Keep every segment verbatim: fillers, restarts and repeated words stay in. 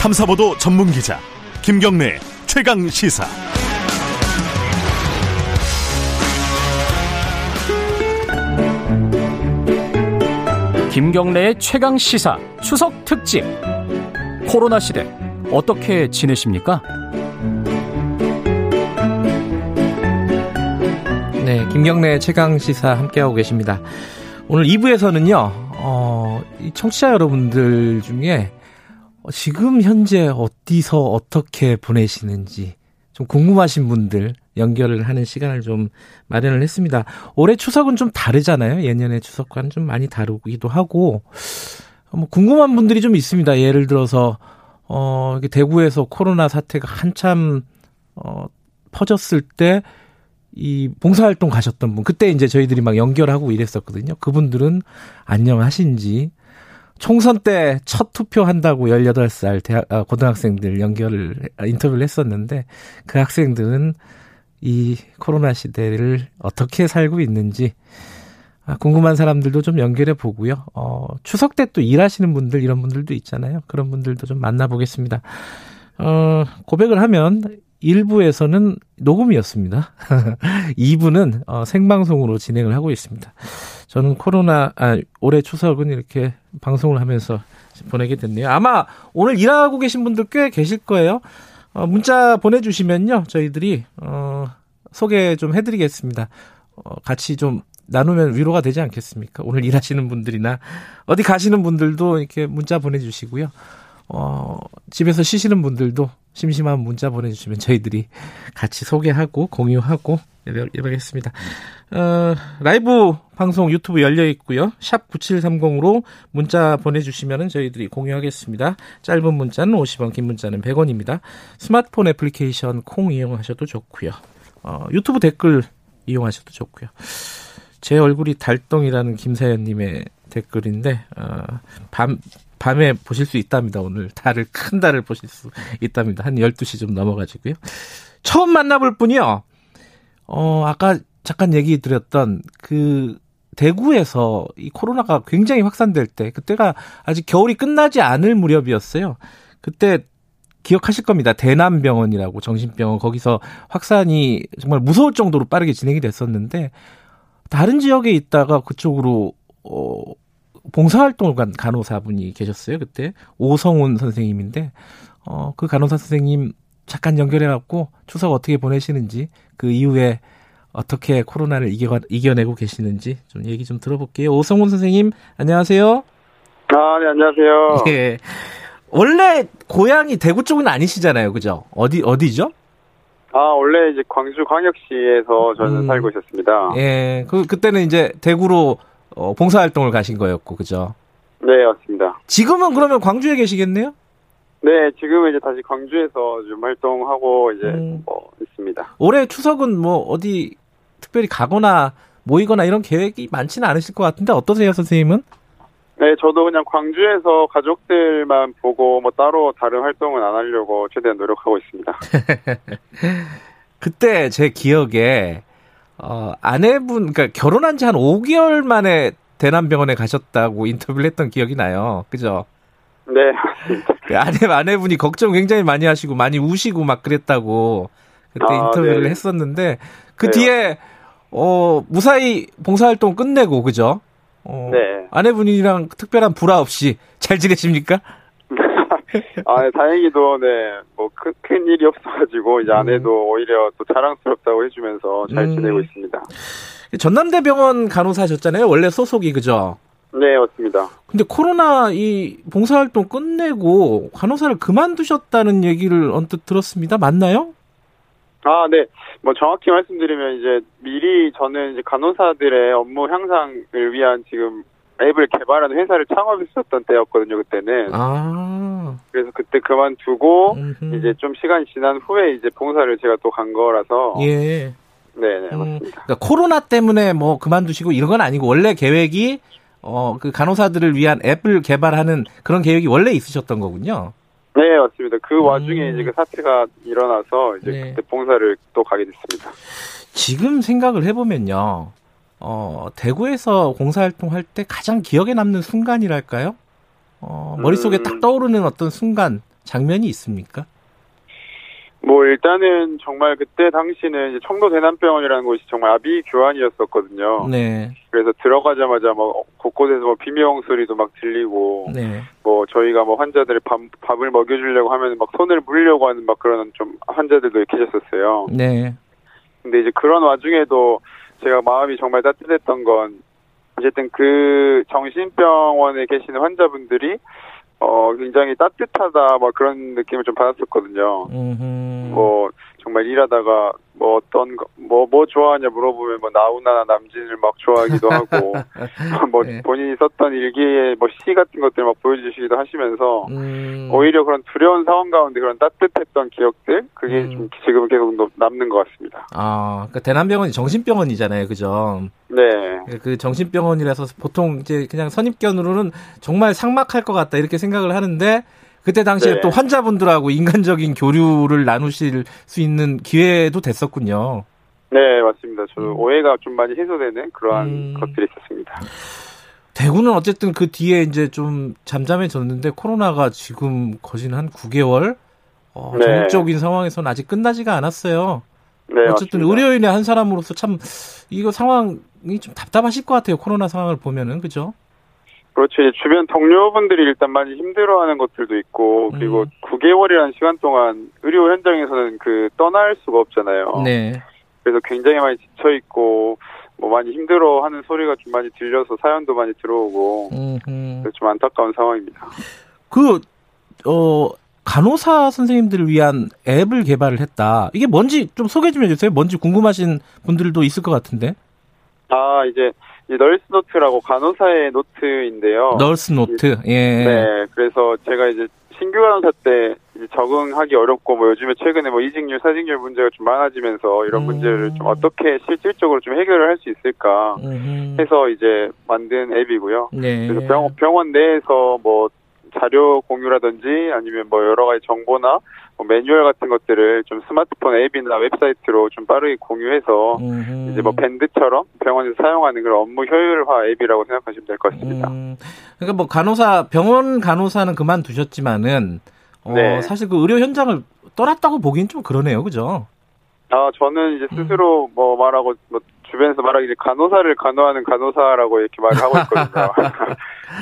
탐사보도 전문기자 김경래 최강시사. 김경래의 최강시사 추석특집. 코로나 시대 어떻게 지내십니까? 네, 김경래의 최강시사 함께하고 계십니다. 오늘 이 부에서는요, 어, 청취자 여러분들 중에 지금 현재 어디서 어떻게 보내시는지 좀 궁금하신 분들 연결을 하는 시간을 좀 마련을 했습니다. 올해 추석은 좀 다르잖아요. 예년의 추석과는 좀 많이 다르기도 하고, 뭐 궁금한 분들이 좀 있습니다. 예를 들어서 어, 대구에서 코로나 사태가 한참 어, 퍼졌을 때 이 봉사활동 가셨던 분, 그때 이제 저희들이 막 연결하고 이랬었거든요. 그분들은 안녕하신지. 총선 때 첫 투표한다고 열여덟 살 대학, 아, 고등학생들 연결을, 인터뷰를 했었는데, 그 학생들은 이 코로나 시대를 어떻게 살고 있는지, 아, 궁금한 사람들도 좀 연결해 보고요. 어, 추석 때 또 일하시는 분들, 이런 분들도 있잖아요. 그런 분들도 좀 만나보겠습니다. 어, 고백을 하면, 일 부에서는 녹음이었습니다. 이 부는 어, 생방송으로 진행을 하고 있습니다. 저는 코로나, 아, 올해 추석은 이렇게 방송을 하면서 보내게 됐네요. 아마 오늘 일하고 계신 분들 꽤 계실 거예요. 어, 문자 보내주시면요, 저희들이 어, 소개 좀 해드리겠습니다. 어, 같이 좀 나누면 위로가 되지 않겠습니까? 오늘 일하시는 분들이나 어디 가시는 분들도 이렇게 문자 보내주시고요. 어, 집에서 쉬시는 분들도 심심한 문자 보내주시면 저희들이 같이 소개하고 공유하고 이러겠습니다. 어, 라이브 방송 유튜브 열려있고요. 샵 구칠삼공으로 문자 보내주시면 저희들이 공유하겠습니다. 짧은 문자는 오십 원, 긴 문자는 백 원입니다. 스마트폰 애플리케이션 콩 이용하셔도 좋고요. 어, 유튜브 댓글 이용하셔도 좋고요. 제 얼굴이 달덩이라는 김사연님의 댓글인데, 어, 밤... 밤에 보실 수 있답니다. 오늘 달을, 큰 달을 보실 수 있답니다. 한 열두 시 좀 넘어가지고요. 처음 만나볼 분이요, 어, 아까 잠깐 얘기 드렸던 그 대구에서 이 코로나가 굉장히 확산될 때, 그때가 아직 겨울이 끝나지 않을 무렵이었어요. 그때 기억하실 겁니다. 대남병원이라고 정신병원, 거기서 확산이 정말 무서울 정도로 빠르게 진행이 됐었는데, 다른 지역에 있다가 그쪽으로 어, 봉사활동을 간 간호사분이 계셨어요. 그때 오성훈 선생님인데, 어, 그 간호사 선생님 잠깐 연결해갖고 추석 어떻게 보내시는지, 그 이후에 어떻게 코로나를 이겨, 이겨내고 계시는지 좀 얘기 좀 들어볼게요. 오성훈 선생님, 안녕하세요. 아, 네, 안녕하세요. 예. 원래 고향이 대구 쪽은 아니시잖아요, 그죠? 어디 어디죠? 아, 원래 이제 광주 광역시에서 저는 음, 살고 있었습니다. 예, 그 그때는 이제 대구로 어, 봉사활동을 가신 거였고, 그죠? 네, 맞습니다. 지금은 그러면 광주에 계시겠네요? 네, 지금은 이제 다시 광주에서 좀 활동하고 이제 음, 뭐 있습니다. 올해 추석은 뭐 어디 특별히 가거나 모이거나 이런 계획이 많지는 않으실 것 같은데 어떠세요, 선생님은? 네, 저도 그냥 광주에서 가족들만 보고 뭐 따로 다른 활동은 안 하려고 최대한 노력하고 있습니다. 그때 제 기억에 어, 아내분, 그러니까 결혼한 지 한 오 개월 만에 대남병원에 가셨다고 인터뷰를 했던 기억이 나요. 그죠? 네, 맞습니다. 아내, 아내분이 걱정 굉장히 많이 하시고, 많이 우시고 막 그랬다고 그때 아, 인터뷰를 네, 했었는데, 그 네, 뒤에, 어, 무사히 봉사활동 끝내고, 그죠? 어, 네. 아내분이랑 특별한 불화 없이 잘 지내십니까? 아, 네, 다행히도, 네, 뭐, 큰, 큰 일이 없어가지고, 이제 아내도 음, 오히려 또 자랑스럽다고 해주면서 잘 음, 지내고 있습니다. 전남대병원 간호사셨잖아요. 원래 소속이, 그죠? 네, 맞습니다. 근데 코로나 이 봉사활동 끝내고 간호사를 그만두셨다는 얘기를 언뜻 들었습니다. 맞나요? 아, 네. 뭐, 정확히 말씀드리면, 이제, 미리 저는 이제 간호사들의 업무 향상을 위한 지금, 앱을 개발하는 회사를 창업했었던 때였거든요, 그때는. 아. 그래서 그때 그만두고, 음흠, 이제 좀 시간이 지난 후에 이제 봉사를 제가 또 간 거라서. 예. 네네, 음, 맞습니다. 그러니까 코로나 때문에 뭐 그만두시고 이런 건 아니고, 원래 계획이, 어, 그 간호사들을 위한 앱을 개발하는 그런 계획이 원래 있으셨던 거군요. 네, 맞습니다. 그 음, 와중에 이제 그 사태가 일어나서 이제 네, 그때 봉사를 또 가게 됐습니다. 지금 생각을 해보면요, 어, 대구에서 봉사활동 할 때 가장 기억에 남는 순간이랄까요? 어, 머릿속에 음, 딱 떠오르는 어떤 순간, 장면이 있습니까? 뭐 일단은 정말 그때 당시는 이제 청도대남병원이라는 곳이 정말 아비규환이었었거든요. 네. 그래서 들어가자마자 뭐 곳곳에서 뭐 비명 소리도 막 들리고, 네. 뭐 저희가 뭐 환자들이 밥, 밥을 먹여주려고 하면 막 손을 물려고 하는 막 그런 좀 환자들도 계셨었어요. 네. 근데 이제 그런 와중에도 제가 마음이 정말 따뜻했던 건 어쨌든 그 정신병원에 계시는 환자분들이 어 굉장히 따뜻하다 막 그런 느낌을 좀 받았었거든요. 음흠. 뭐 정말 일하다가 뭐 어떤 뭐뭐 뭐 좋아하냐 물어보면 뭐 나훈아나 남진을 막 좋아하기도 하고 뭐 네. 본인이 썼던 일기에 뭐 시 같은 것들 막 보여주시기도 하시면서 음. 오히려 그런 두려운 상황 가운데 그런 따뜻했던 기억들 그게 음. 좀 지금 계속 남는 것 같습니다. 아, 그러니까 대남병원이 정신병원이잖아요, 그죠? 네. 그 정신병원이라서 보통 이제 그냥 선입견으로는 정말 삭막할 것 같다 이렇게 생각을 하는데. 그때 당시에 네. 또 환자분들하고 인간적인 교류를 나누실 수 있는 기회도 됐었군요. 네, 맞습니다. 저도 음. 오해가 좀 많이 해소되는 그러한 음. 것들이 있었습니다. 대구는 어쨌든 그 뒤에 이제 좀 잠잠해졌는데 코로나가 지금 거진 한 구 개월 어, 네. 전국적인 상황에서는 아직 끝나지가 않았어요. 네, 어쨌든 맞습니다. 의료인의 한 사람으로서 참 이거 상황이 좀 답답하실 것 같아요. 코로나 상황을 보면은 그죠? 그렇죠. 이제 주변 동료분들이 일단 많이 힘들어하는 것들도 있고 그리고 음. 구 개월이라는 시간 동안 의료 현장에서는 그 떠날 수가 없잖아요. 네. 그래서 굉장히 많이 지쳐있고 뭐 많이 힘들어하는 소리가 좀 많이 들려서 사연도 많이 들어오고 음. 그래서 좀 안타까운 상황입니다. 그 어, 간호사 선생님들을 위한 앱을 개발을 했다. 이게 뭔지 좀 소개 좀 해주세요. 뭔지 궁금하신 분들도 있을 것 같은데. 아 이제. 이 널스 노트라고 간호사의 노트인데요. 널스 노트. 예. 네. 그래서 제가 이제 신규 간호사 때 이제 적응하기 어렵고 뭐 요즘에 최근에 뭐 이직률, 사직률 문제가 좀 많아지면서 이런 음. 문제를 좀 어떻게 실질적으로 좀 해결을 할 수 있을까 해서 이제 만든 앱이고요. 네. 그래서 병, 병원 내에서 뭐 자료 공유라든지 아니면 뭐 여러 가지 정보나 뭐 매뉴얼 같은 것들을 좀 스마트폰 앱이나 웹사이트로 좀 빠르게 공유해서 음흠. 이제 뭐 밴드처럼 병원에서 사용하는 그런 업무 효율화 앱이라고 생각하시면 될 것 같습니다. 음, 그러니까 뭐 간호사 병원 간호사는 그만두셨지만은 어, 네. 사실 그 의료 현장을 떠났다고 보기엔 좀 그러네요, 그죠? 아 저는 이제 스스로 음. 뭐 말하고 뭐 주변에서 말하기 이제 간호사를 간호하는 간호사라고 이렇게 말을 하고 있거든요.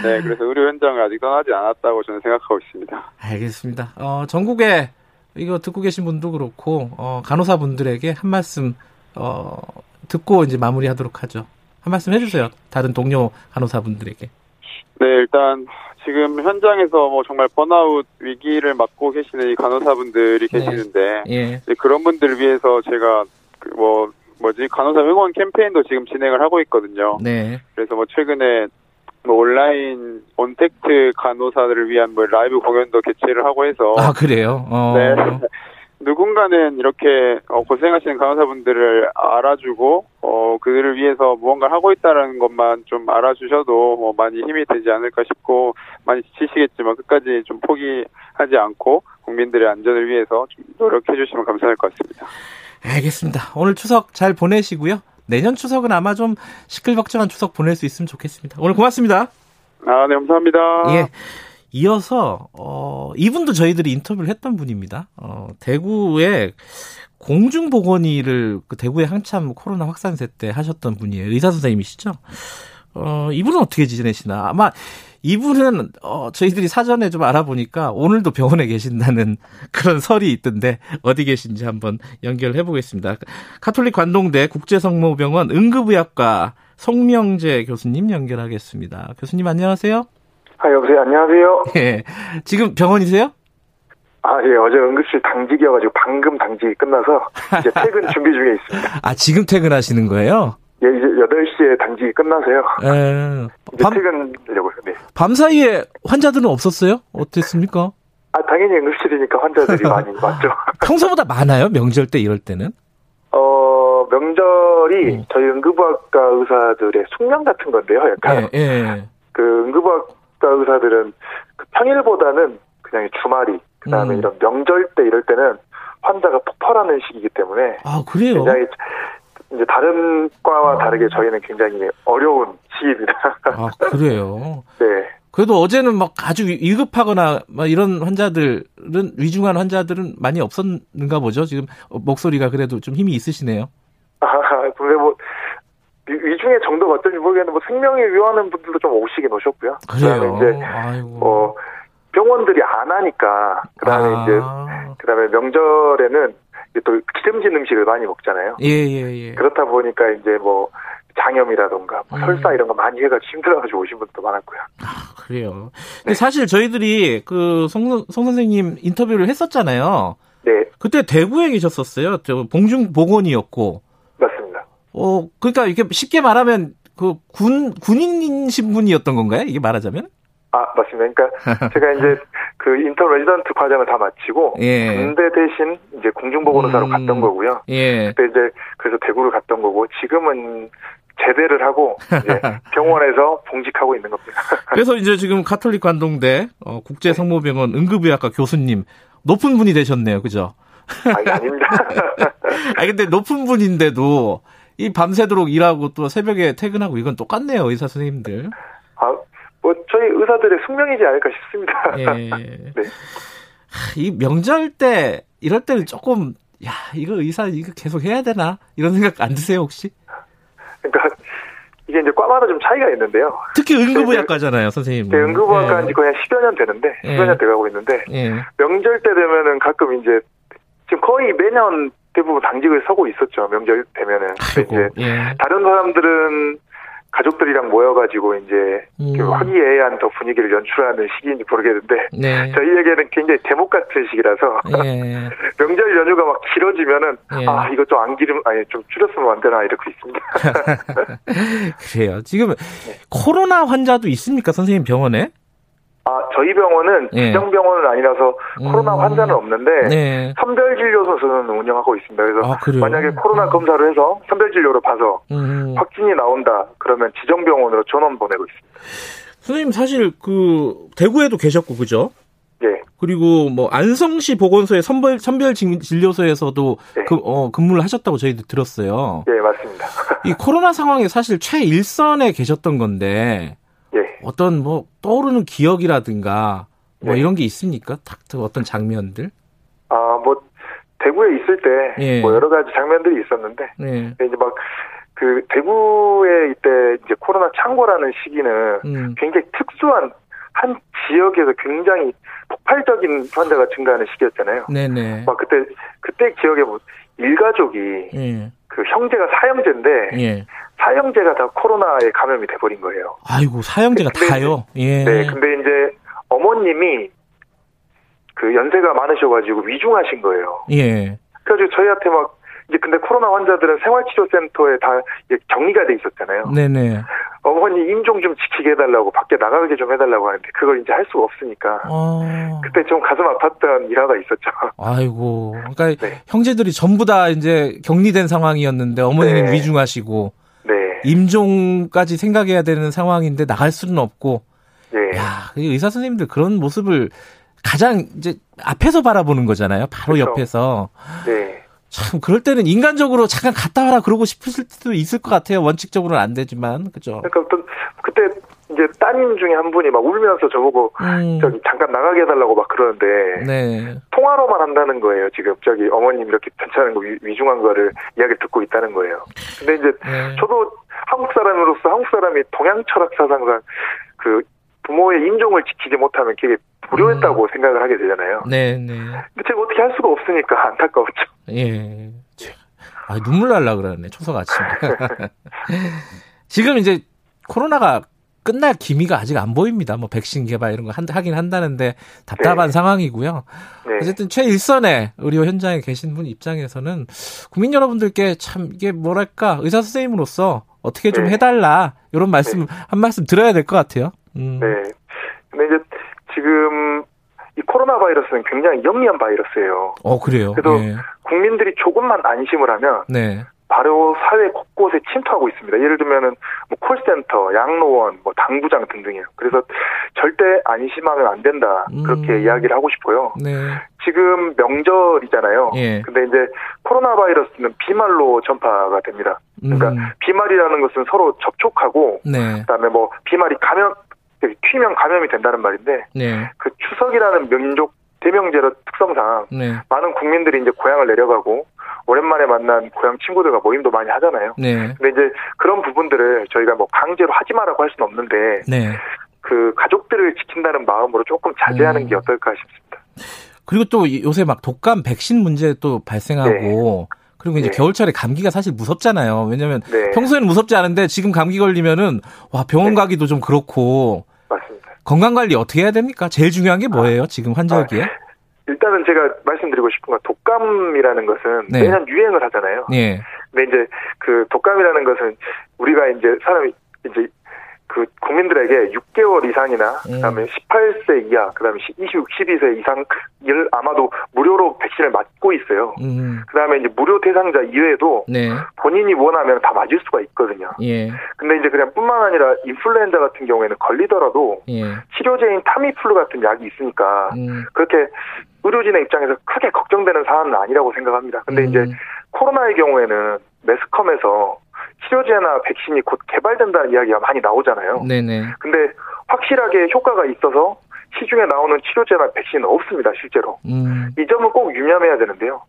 네, 그래서 의료 현장을 아직 떠나지 않았다고 저는 생각하고 있습니다. 알겠습니다. 어, 전국에 이거 듣고 계신 분도 그렇고 어, 간호사분들에게 한 말씀 어, 듣고 이제 마무리하도록 하죠. 한 말씀 해주세요. 다른 동료 간호사분들에게. 네, 일단 지금 현장에서 뭐 정말 번아웃 위기를 맞고 계시는 이 간호사분들이 계시는데 네. 예. 그런 분들을 위해서 제가 그 뭐 뭐지 간호사 응원 캠페인도 지금 진행을 하고 있거든요. 네. 그래서 뭐 최근에 뭐 온라인 온택트 간호사들을 위한 뭐 라이브 공연도 개최를 하고 해서 아 그래요? 어. 네. 누군가는 이렇게 고생하시는 간호사분들을 알아주고 어, 그들을 위해서 무언가를 하고 있다는 것만 좀 알아주셔도 뭐 많이 힘이 되지 않을까 싶고 많이 지치시겠지만 끝까지 좀 포기하지 않고 국민들의 안전을 위해서 좀 노력해 주시면 감사할 것 같습니다. 알겠습니다. 오늘 추석 잘 보내시고요. 내년 추석은 아마 좀 시끌벅적한 추석 보낼 수 있으면 좋겠습니다. 오늘 고맙습니다. 아, 네, 감사합니다. 예. 이어서 어, 이분도 저희들이 인터뷰를 했던 분입니다. 어, 대구의 공중보건의를 그 대구에 한참 코로나 확산세 때 하셨던 분이에요. 의사 선생님이시죠? 어, 이분은 어떻게 지내시나? 아마 이분은 어, 저희들이 사전에 좀 알아보니까 오늘도 병원에 계신다는 그런 설이 있던데 어디 계신지 한번 연결해 보겠습니다. 카톨릭 관동대 국제성모병원 응급의학과 송명재 교수님 연결하겠습니다. 교수님 안녕하세요. 아, 여보세요. 안녕하세요. 예. 지금 병원이세요? 아, 예. 어제 응급실 당직이어가지고 방금 당직이 끝나서 이제 퇴근 준비 중에 있습니다. 아, 지금 퇴근하시는 거예요? 예, 이제 여덟 시에 당직이 끝나서요. 에... 이제 밤... 퇴근하려고요. 네. 밤 사이에 환자들은 없었어요? 어땠습니까? 아, 당연히 응급실이니까 환자들이 많이 왔죠. 평소보다 많아요? 명절 때 이럴 때는? 어, 명절이 음. 저희 응급의학과 의사들의 숙명 같은 건데요. 약간. 예, 예. 그 응급의학 의사들은 평일보다는 그냥 주말이 그다음에 음. 이런 명절 때 이럴 때는 환자가 폭발하는 시기이기 때문에 아 그래요? 굉장히 이제 다른 과와 아. 다르게 저희는 굉장히 어려운 시기입니다. 아 그래요? 네. 그래도 어제는 막 아주 위급하거나 막 이런 환자들 환자들은, 위중한 환자들은 많이 없었는가 보죠. 지금 목소리가 그래도 좀 힘이 있으시네요. 아, 근데 뭐 위중의 정도가 어떤지 모르겠는데 뭐 생명에 위험하는 분들도 좀 오시긴 오셨고요. 그래요. 이제 아이고. 뭐 병원들이 안 하니까 그다음에 아. 이제 그다음에 명절에는 이제 또 기름진 음식을 많이 먹잖아요. 예예예. 예, 예. 그렇다 보니까 이제 뭐 장염이라든가 뭐 설사 이런 거 많이 해가지고 힘들어가지고 오신 분도 많았고요. 아, 그래요. 근데 네. 사실 저희들이 그 송, 송 선생님 인터뷰를 했었잖아요. 네. 그때 대구에 계셨었어요. 저 봉중 보건이었고. 맞습니다. 어, 그러니까 이렇게 쉽게 말하면 그 군 군인 신분이었던 건가요? 이게 말하자면? 아, 맞습니다. 그러니까 제가 이제 그 인턴 레지던트 과정을 다 마치고 예. 군대 대신 이제 공중보건의사로 음. 갔던 거고요. 예. 그때 이제 그래서 대구를 갔던 거고 지금은 제대를 하고 이제 병원에서 봉직하고 있는 겁니다. 그래서 이제 지금 카톨릭 관동대 어, 국제성모병원 응급의학과 교수님 높은 분이 되셨네요, 그죠? 아니, 아닙니다. 아니 근데 높은 분인데도 이 밤새도록 일하고 또 새벽에 퇴근하고 이건 똑같네요, 의사 선생님들. 아. 뭐 저희 의사들의 숙명이지 않을까 싶습니다. 예. 네. 이 명절 때 이럴 때는 조금 야 이거 의사 이거 계속 해야 되나 이런 생각 안 드세요 혹시? 그러니까 이게 이제 과마다 좀 차이가 있는데요. 특히 응급의학과잖아요, 선생님. 네, 응급의학과는 예. 이제 거의 십여 년 되는데 십여 예. 년 돼가고 있는데 예. 명절 때 되면은 가끔 이제 지금 거의 매년 대부분 당직을 서고 있었죠. 명절 되면은 이제 예. 다른 사람들은 가족들이랑 모여가지고 이제 음. 화기애애한 더 분위기를 연출하는 시기인지 모르겠는데 네. 저희에게는 굉장히 대목 같은 시기라서 예. 명절 연휴가 막 길어지면은 예. 아 이거 좀 안 기름 아니 좀 줄였으면 안 되나 이렇게 있습니다. 그래요. 지금 네. 코로나 환자도 있습니까 선생님 병원에? 아 저희 병원은 예. 지정병원은 아니라서 코로나 음. 환자는 없는데 네. 선별진료소는 운영하고 있습니다. 그래서 아, 만약에 코로나 검사를 해서 선별진료로 봐서 음. 확진이 나온다 그러면 지정병원으로 전원 보내고 있습니다. 선생님 사실 그 대구에도 계셨고 그죠? 네. 그리고 뭐 안성시 보건소의 선별 선별진료소에서도 네. 그, 어, 근무를 하셨다고 저희도 들었어요. 네 맞습니다. 이 코로나 상황에 사실 최일선에 계셨던 건데. 네. 어떤 뭐 떠오르는 기억이라든가 뭐 네. 이런 게 있습니까? 딱 어떤 장면들? 아, 뭐 대구에 있을 때 예. 뭐 여러 가지 장면들이 있었는데 예. 이제 막 그 대구에 이때 이제 코로나 창궐하는 시기는 음. 굉장히 특수한 한 지역에서 굉장히 폭발적인 환자가 증가하는 시기였잖아요. 네네. 막 그때 그때 기억에 뭐 일가족이 예. 그 형제가 사형제인데 예. 사형제가 다 코로나에 감염이 돼버린 거예요. 아이고 사형제가 근데, 다요? 예. 네, 근데 이제 어머님이 그 연세가 많으셔가지고 위중하신 거예요. 예. 그래가지고 저희한테 막 이제 근데 코로나 환자들은 생활치료센터에 다 격리가 돼 있었잖아요. 네네. 어머니 임종 좀 지키게 해달라고 밖에 나가게 좀 해달라고 하는데 그걸 이제 할 수가 없으니까 아... 그때 좀 가슴 아팠던 일화가 있었죠. 아이고, 그러니까 네. 형제들이 전부 다 이제 격리된 상황이었는데 어머니는 네. 위중하시고 네. 임종까지 생각해야 되는 상황인데 나갈 수는 없고. 네. 야, 의사 선생님들 그런 모습을 가장 이제 앞에서 바라보는 거잖아요. 바로 그렇죠. 옆에서. 네. 참 그럴 때는 인간적으로 잠깐 갔다 와라 그러고 싶을 수도 있을 것 같아요. 원칙적으로는 안 되지만 그죠. 그러니까 어떤 그때 이제 따님 중에 한 분이 막 울면서 저보고 음. 저기 잠깐 나가게 해달라고 막 그러는데 네. 통화로만 한다는 거예요. 지금 저기 어머님 이렇게 괜찮은 거 위중한 거를 이야기 듣고 있다는 거예요. 근데 이제 네. 저도 한국 사람으로서 한국 사람이 동양 철학 사상상 그 부모의 임종을 지키지 못하면 그게 불효했다고 음. 생각을 하게 되잖아요. 네, 네. 근데 제가 어떻게 할 수가 없으니까 안타까웠죠. 예. 아, 눈물 날라 그러네, 초석 아침. 지금 이제 코로나가 끝날 기미가 아직 안 보입니다. 뭐 백신 개발 이런 거 한, 하긴 한다는데 답답한 네. 상황이고요. 네. 어쨌든 최일선에 의료 현장에 계신 분 입장에서는 국민 여러분들께 참 이게 뭐랄까 의사 선생님으로서 어떻게 좀 네. 해달라 이런 말씀 네. 한 말씀 들어야 될 것 같아요. 음. 네. 근데 이제 지금 이 코로나 바이러스는 굉장히 영리한 바이러스예요. 어 그래요. 그래서 예. 국민들이 조금만 안심을 하면 네. 바로 사회 곳곳에 침투하고 있습니다. 예를 들면은 뭐 콜센터, 양로원, 뭐 당구장 등등이에요. 그래서 절대 안심하면 안 된다 그렇게 음. 이야기를 하고 싶고요. 네. 지금 명절이잖아요. 예. 근데 이제 코로나 바이러스는 비말로 전파가 됩니다. 그러니까 음. 비말이라는 것은 서로 접촉하고 네. 그다음에 뭐 비말이 감염 튀면 감염이 된다는 말인데 네. 그 추석이라는 민족 제명제로 특성상 네. 많은 국민들이 이제 고향을 내려가고 오랜만에 만난 고향 친구들과 모임도 많이 하잖아요. 네. 근데 이제 그런 부분들을 저희가 뭐 강제로 하지 마라고 할 수는 없는데 네. 그 가족들을 지킨다는 마음으로 조금 자제하는 음. 게 어떨까 싶습니다. 그리고 또 요새 막 독감 백신 문제 또 발생하고 네. 그리고 이제 네. 겨울철에 감기가 사실 무섭잖아요. 왜냐하면 네. 평소에는 무섭지 않은데 지금 감기 걸리면은 와 병원 네. 가기도 좀 그렇고. 맞습니다. 건강 관리 어떻게 해야 됩니까? 제일 중요한 게 뭐예요? 아, 지금 환절기에? 아, 일단은 제가 말씀드리고 싶은 건 독감이라는 것은 네. 매년 유행을 하잖아요. 네. 근데 이제 그 독감이라는 것은 우리가 이제 사람이 이제 그 국민들에게 육 개월 이상이나 그다음에 음. 십팔 세 이하, 그다음에 이십이 세 이상을 아마도 무료로 백신을 맞고 있어요. 음. 그다음에 이제 무료 대상자 이외에도 네. 본인이 원하면 다 맞을 수가 있거든요. 예. 근데 이제 그냥 뿐만 아니라 인플루엔자 같은 경우에는 걸리더라도 예. 치료제인 타미플루 같은 약이 있으니까 음. 그렇게 의료진의 입장에서 크게 걱정되는 사안은 아니라고 생각합니다. 근데 음. 이제 코로나의 경우에는 매스컴에서 치료제나 백신이 곧 개발된다는 이야기가 많이 나오잖아요. 네네. 근데 확실하게 효과가 있어서 시중에 나오는 치료제나 백신은 없습니다, 실제로. 음. 이 점은 꼭 유념해야 되는데요.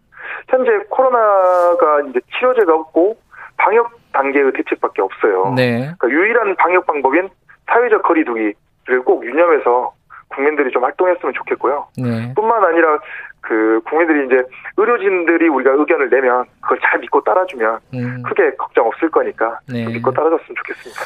현재 코로나가 이제 치료제가 없고 방역 단계의 대책밖에 없어요. 네. 그러니까 유일한 방역 방법인 사회적 거리두기를 꼭 유념해서 국민들이 좀 활동했으면 좋겠고요. 네. 뿐만 아니라 그 국민들이 이제 의료진들이 우리가 의견을 내면 그걸 잘 믿고 따라주면 음. 크게 걱정 없을 거니까 네. 믿고 따라줬으면 좋겠습니다.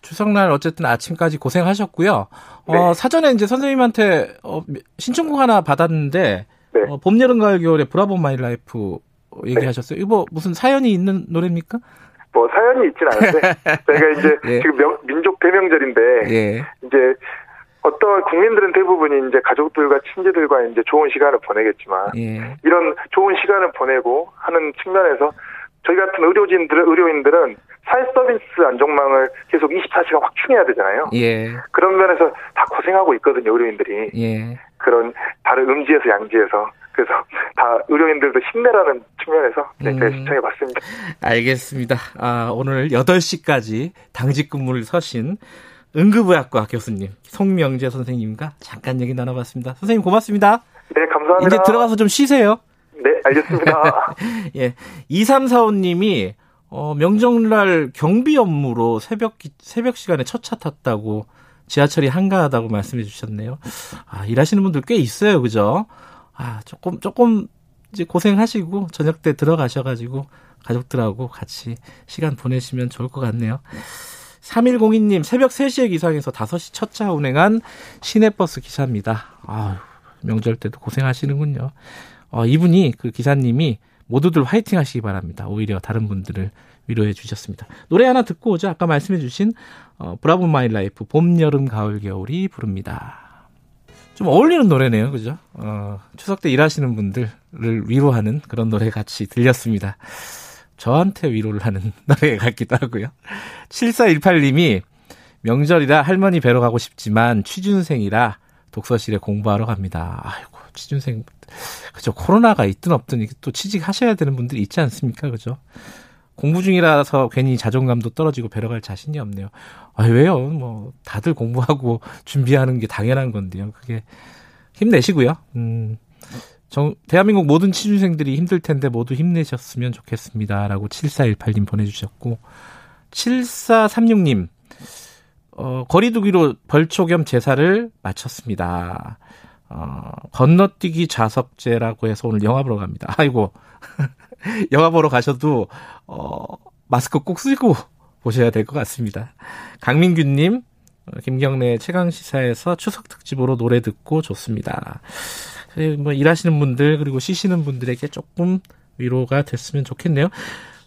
추석날 어쨌든 아침까지 고생하셨고요. 네. 어, 사전에 이제 선생님한테 어, 신청곡 하나 받았는데 네. 어, 봄, 여름, 가을, 겨울에 브라보 마이 라이프 얘기하셨어요. 네. 이거 무슨 사연이 있는 노래입니까? 뭐 사연이 있진 않은데 제가 이제 네. 지금 명, 민족 대명절인데 네. 이제 어떤 국민들은 대부분이 이제 가족들과 친지들과 이제 좋은 시간을 보내겠지만 예. 이런 좋은 시간을 보내고 하는 측면에서 저희 같은 의료진들, 의료인들은 사회 서비스 안정망을 계속 이십사 시간 확충해야 되잖아요. 예. 그런 면에서 다 고생하고 있거든요, 의료인들이. 예. 그런 다른 음지에서 양지에서. 그래서 다 의료인들도 힘내라는 측면에서 네, 음. 신청해봤습니다. 알겠습니다. 아, 오늘 여덟 시까지 당직 근무를 서신 응급의학과 교수님, 송명재 선생님과 잠깐 얘기 나눠봤습니다. 선생님 고맙습니다. 네, 감사합니다. 이제 들어가서 좀 쉬세요. 네, 알겠습니다. 예, 이삼사오 님이 어, 명절날 경비 업무로 새벽 새벽 시간에 첫 차 탔다고 지하철이 한가하다고 말씀해 주셨네요. 아, 일하시는 분들 꽤 있어요, 그죠? 아, 조금 조금 이제 고생하시고 저녁 때 들어가셔가지고 가족들하고 같이 시간 보내시면 좋을 것 같네요. 삼일공이 님, 새벽 세 시에 기상해서 다섯 시 첫 차 운행한 시내버스 기사입니다. 아, 명절 때도 고생하시는군요. 어, 이분이, 그 기사님이 모두들 화이팅 하시기 바랍니다. 오히려 다른 분들을 위로해 주셨습니다. 노래 하나 듣고 오죠. 아까 말씀해 주신 어, 브라보 마이 라이프, 봄, 여름, 가을, 겨울이 부릅니다. 좀 어울리는 노래네요. 그죠? 어, 추석 때 일하시는 분들을 위로하는 그런 노래 같이 들렸습니다. 저한테 위로를 하는 노래 같기도 하고요. 칠사일팔 님이 명절이라 할머니 뵈러 가고 싶지만 취준생이라 독서실에 공부하러 갑니다. 아이고, 취준생, 그죠? 코로나가 있든 없든 또 취직하셔야 되는 분들이 있지 않습니까? 그죠? 공부 중이라서 괜히 자존감도 떨어지고 뵈러 갈 자신이 없네요. 아, 왜요? 뭐 다들 공부하고 준비하는 게 당연한 건데요. 그게 힘내시고요. 음. 정, 대한민국 모든 취준생들이 힘들 텐데 모두 힘내셨으면 좋겠습니다. 라고 칠사일팔 님 보내주셨고, 칠사삼육 님, 어, 거리두기로 벌초 겸 제사를 마쳤습니다. 어, 건너뛰기 좌석제라고 해서 오늘 영화 보러 갑니다. 아이고, 영화 보러 가셔도, 어, 마스크 꼭 쓰고 보셔야 될 것 같습니다. 강민규님, 김경래 최강시사에서 추석 특집으로 노래 듣고 좋습니다. 뭐 일하시는 분들 그리고 쉬시는 분들에게 조금 위로가 됐으면 좋겠네요.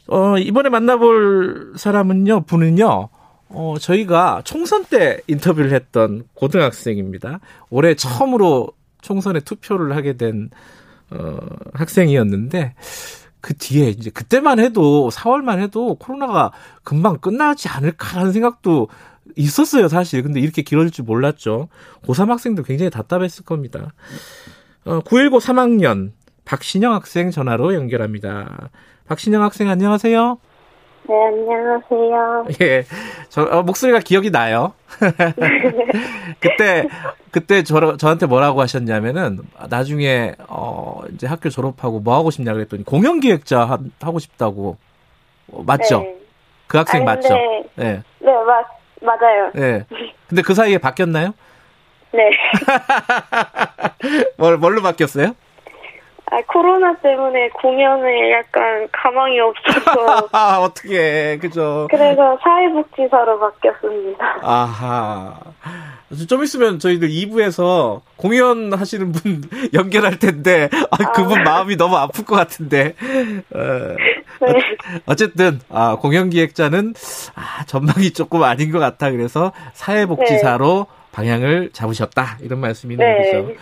어, 이번에 만나볼 사람은요, 분은요, 어, 저희가 총선 때 인터뷰를 했던 고등학생입니다. 올해 처음으로 총선에 투표를 하게 된 어, 학생이었는데 그 뒤에 이제 그때만 해도 사월만 해도 코로나가 금방 끝나지 않을까라는 생각도 있었어요, 사실. 근데 이렇게 길어질 줄 몰랐죠. 고삼 학생도 굉장히 답답했을 겁니다. 어, 구일구 삼 학년 박신영 학생 전화로 연결합니다. 박신영 학생 안녕하세요. 네, 안녕하세요. 예, 저 어, 목소리가 기억이 나요. 그때 그때 저 저한테 뭐라고 하셨냐면은 나중에 어 이제 학교 졸업하고 뭐 하고 싶냐 그랬더니 공연 기획자 하, 하고 싶다고. 어, 맞죠? 네. 그 학생 아니, 맞죠? 네, 네, 네 맞, 맞아요. 네. 근데 그 사이에 바뀌었나요? 네. 뭘 뭘로 바뀌었어요? 아, 코로나 때문에 공연에 약간 가망이 없어서. 아, 어떡해. 그죠. 그래서 사회복지사로 바뀌었습니다. 아하. 좀 있으면 저희들 이 부에서 공연하시는 분 연결할 텐데, 아, 그분 아. 마음이 너무 아플 것 같은데. 어, 네. 어쨌든, 아, 공연기획자는, 아, 전망이 조금 아닌 것 같아. 그래서 사회복지사로 네. 방향을 잡으셨다. 이런 말씀이네요. 네. 그죠.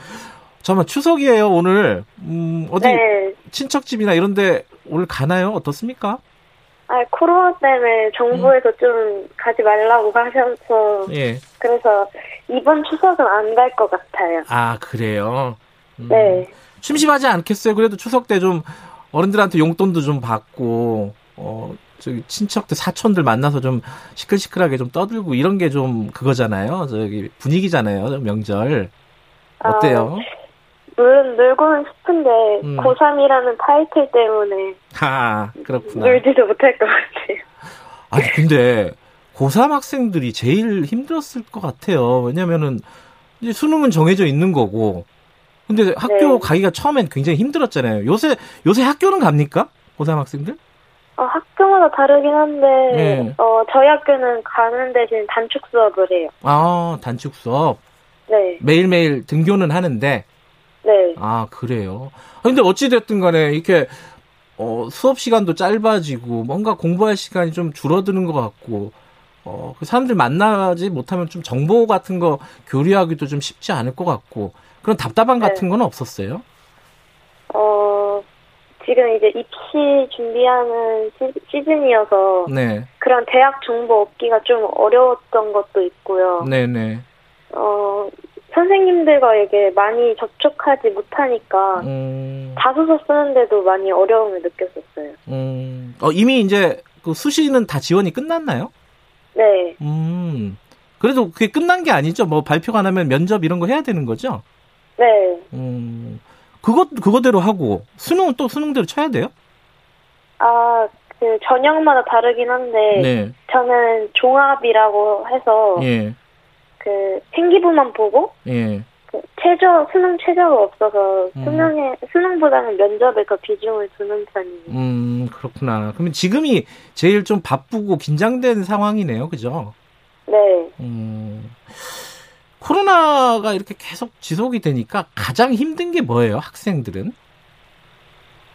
잠깐만, 추석이에요, 오늘. 음, 어디, 네. 친척집이나 이런데 오늘 가나요? 어떻습니까? 아, 코로나 때문에 정부에서 음. 좀 가지 말라고 하셔서. 예. 그래서 이번 추석은 안 갈 것 같아요. 아, 그래요? 음. 네. 심심하지 않겠어요? 그래도 추석 때 좀 어른들한테 용돈도 좀 받고, 어, 저기, 친척들, 사촌들 만나서 좀 시끌시끌하게 좀 떠들고 이런 게 좀 그거잖아요. 저기, 분위기잖아요, 명절. 어때요? 아. 물론 놀고는 싶은데 음. 고삼이라는 타이틀 때문에 아, 그렇구나. 놀지도 못할 것 같아요. 아니 근데 고삼 학생들이 제일 힘들었을 것 같아요. 왜냐면은 이제 수능은 정해져 있는 거고 근데 학교 네. 가기가 처음엔 굉장히 힘들었잖아요. 요새 요새 학교는 갑니까? 고삼 학생들? 어, 학교마다 다르긴 한데 네. 어, 저희 학교는 가는 대신 단축 수업을 해요. 아, 단축 수업? 네. 매일매일 등교는 하는데 네. 아, 그래요. 근데 어찌됐든 간에 이렇게, 어, 수업 시간도 짧아지고, 뭔가 공부할 시간이 좀 줄어드는 것 같고, 어, 사람들 만나지 못하면 좀 정보 같은 거 교류하기도 좀 쉽지 않을 것 같고, 그런 답답함 네. 같은 건 없었어요? 어, 지금 이제 입시 준비하는 시, 시즌이어서, 네. 그런 대학 정보 얻기가 좀 어려웠던 것도 있고요. 네네. 어, 선생님들과 이게 많이 접촉하지 못하니까 음... 자소서 쓰는데도 많이 어려움을 느꼈었어요. 음... 어, 이미 이제 그 수시는 다 지원이 끝났나요? 네. 음, 그래도 그게 끝난 게 아니죠. 뭐 발표가 안 하면 면접 이런 거 해야 되는 거죠? 네. 음, 그것 그거대로 하고 수능은 또 수능대로 쳐야 돼요? 아, 그 전형마다 다르긴 한데 네. 저는 종합이라고 해서. 예. 그 생기부만 보고 예. 그 최저 수능 최저가 없어서 음. 수능에 수능보다는 면접에 더 비중을 두는 편이에요. 음 그렇구나. 그러면 지금이 제일 좀 바쁘고 긴장된 상황이네요, 그죠? 네. 음 코로나가 이렇게 계속 지속이 되니까 가장 힘든 게 뭐예요, 학생들은?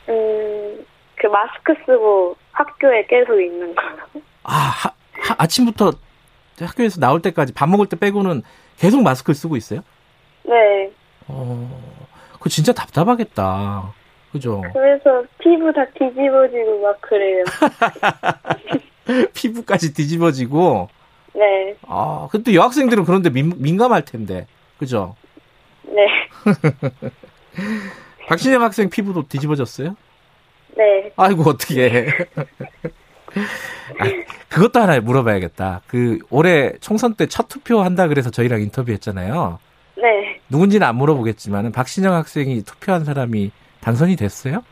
음 그 마스크 쓰고 학교에 계속 있는 거. 아 하, 하, 아침부터. 학교에서 나올 때까지 밥 먹을 때 빼고는 계속 마스크를 쓰고 있어요? 네. 어, 그거 진짜 답답하겠다. 그죠? 그래서 피부 다 뒤집어지고 막 그래요. 피부까지 뒤집어지고? 네. 아, 근데 여학생들은 그런데 민, 민감할 텐데. 그죠? 네. 박신영 학생 피부도 뒤집어졌어요? 네. 아이고, 어떡해. 아, 그것도 하나 물어봐야겠다. 그 올해 총선 때 첫 투표한다 그래서 저희랑 인터뷰했잖아요. 네. 누군지는 안 물어보겠지만 박신영 학생이 투표한 사람이 당선이 됐어요?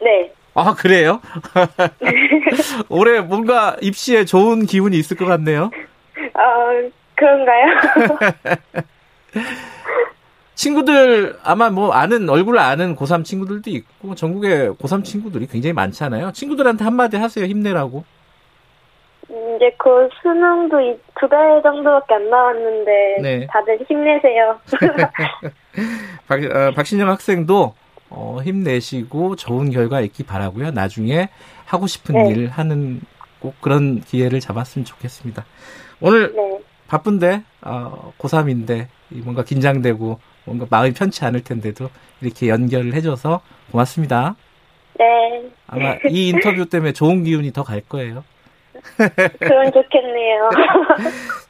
네. 아 그래요? 올해 뭔가 입시에 좋은 기운이 있을 것 같네요. 어, 그런가요? 친구들 아마 뭐 아는 얼굴을 아는 고삼 친구들도 있고 전국에 고삼 친구들이 굉장히 많잖아요. 친구들한테 한마디 하세요. 힘내라고. 이제 그 수능도 두 달 정도밖에 안 남았는데 네. 다들 힘내세요. 박, 어, 박신영 학생도 어, 힘내시고 좋은 결과 있기 바라고요. 나중에 하고 싶은 네. 일 하는 꼭 그런 기회를 잡았으면 좋겠습니다. 오늘 네. 바쁜데 어, 고삼인데 뭔가 긴장되고 뭔가 마음이 편치 않을 텐데도 이렇게 연결을 해줘서 고맙습니다. 네. 아마 이 인터뷰 때문에 좋은 기운이 더 갈 거예요. 그럼 좋겠네요.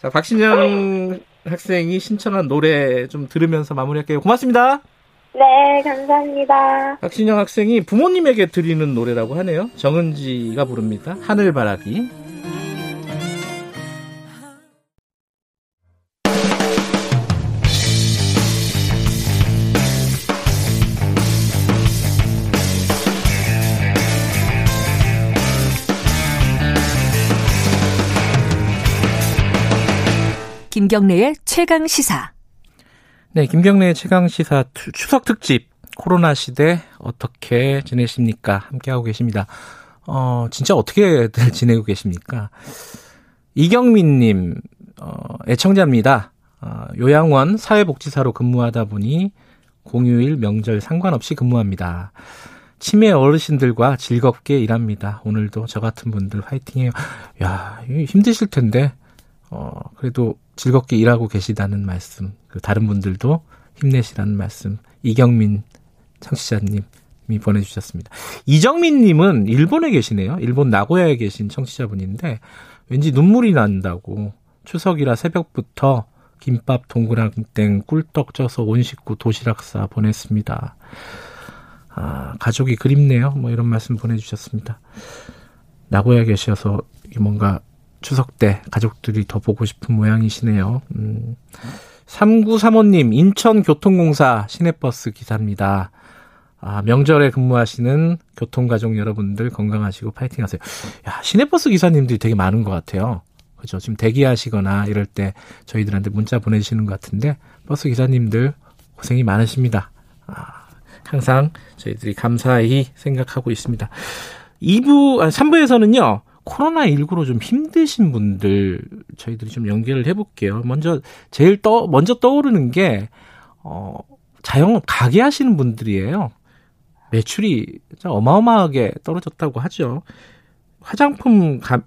자, 박신영 학생이 신청한 노래 좀 들으면서 마무리할게요. 고맙습니다. 네, 감사합니다. 박신영 학생이 부모님에게 드리는 노래라고 하네요. 정은지가 부릅니다. 하늘바라기. 김경래의 최강시사. 네, 김경래의 최강시사 추석특집 코로나 시대 어떻게 지내십니까? 함께하고 계십니다. 어, 진짜 어떻게들 지내고 계십니까? 이경민님 어, 애청자입니다. 어, 요양원 사회복지사로 근무하다 보니 공휴일 명절 상관없이 근무합니다. 치매 어르신들과 즐겁게 일합니다. 오늘도 저 같은 분들 화이팅해요. 야, 힘드실 텐데 어, 그래도 즐겁게 일하고 계시다는 말씀, 다른 분들도 힘내시라는 말씀, 이경민 청취자님이 보내주셨습니다. 이정민님은 일본에 계시네요. 일본 나고야에 계신 청취자분인데 왠지 눈물이 난다고 추석이라 새벽부터 김밥 동그랑땡 꿀떡 쪄서 온 식구 도시락 싸 보냈습니다. 아, 가족이 그립네요. 뭐 이런 말씀 보내주셨습니다. 나고야에 계셔서 뭔가 추석 때 가족들이 더 보고 싶은 모양이시네요. 음. 삼구삼오님 인천교통공사 시내버스 기사입니다. 아, 명절에 근무하시는 교통가족 여러분들 건강하시고 파이팅하세요. 야, 시내버스 기사님들이 되게 많은 것 같아요. 그렇죠? 지금 대기하시거나 이럴 때 저희들한테 문자 보내주시는 것 같은데 버스 기사님들 고생이 많으십니다. 아, 항상 저희들이 감사히 생각하고 있습니다. 이 부, 아, 삼 부에서는요. 코로나십구로 좀 힘드신 분들 저희들이 좀 연결을 해볼게요. 먼저 제일 떠 먼저 떠오르는 게 어, 자영업 가게 하시는 분들이에요. 매출이 어마어마하게 떨어졌다고 하죠. 화장품 가,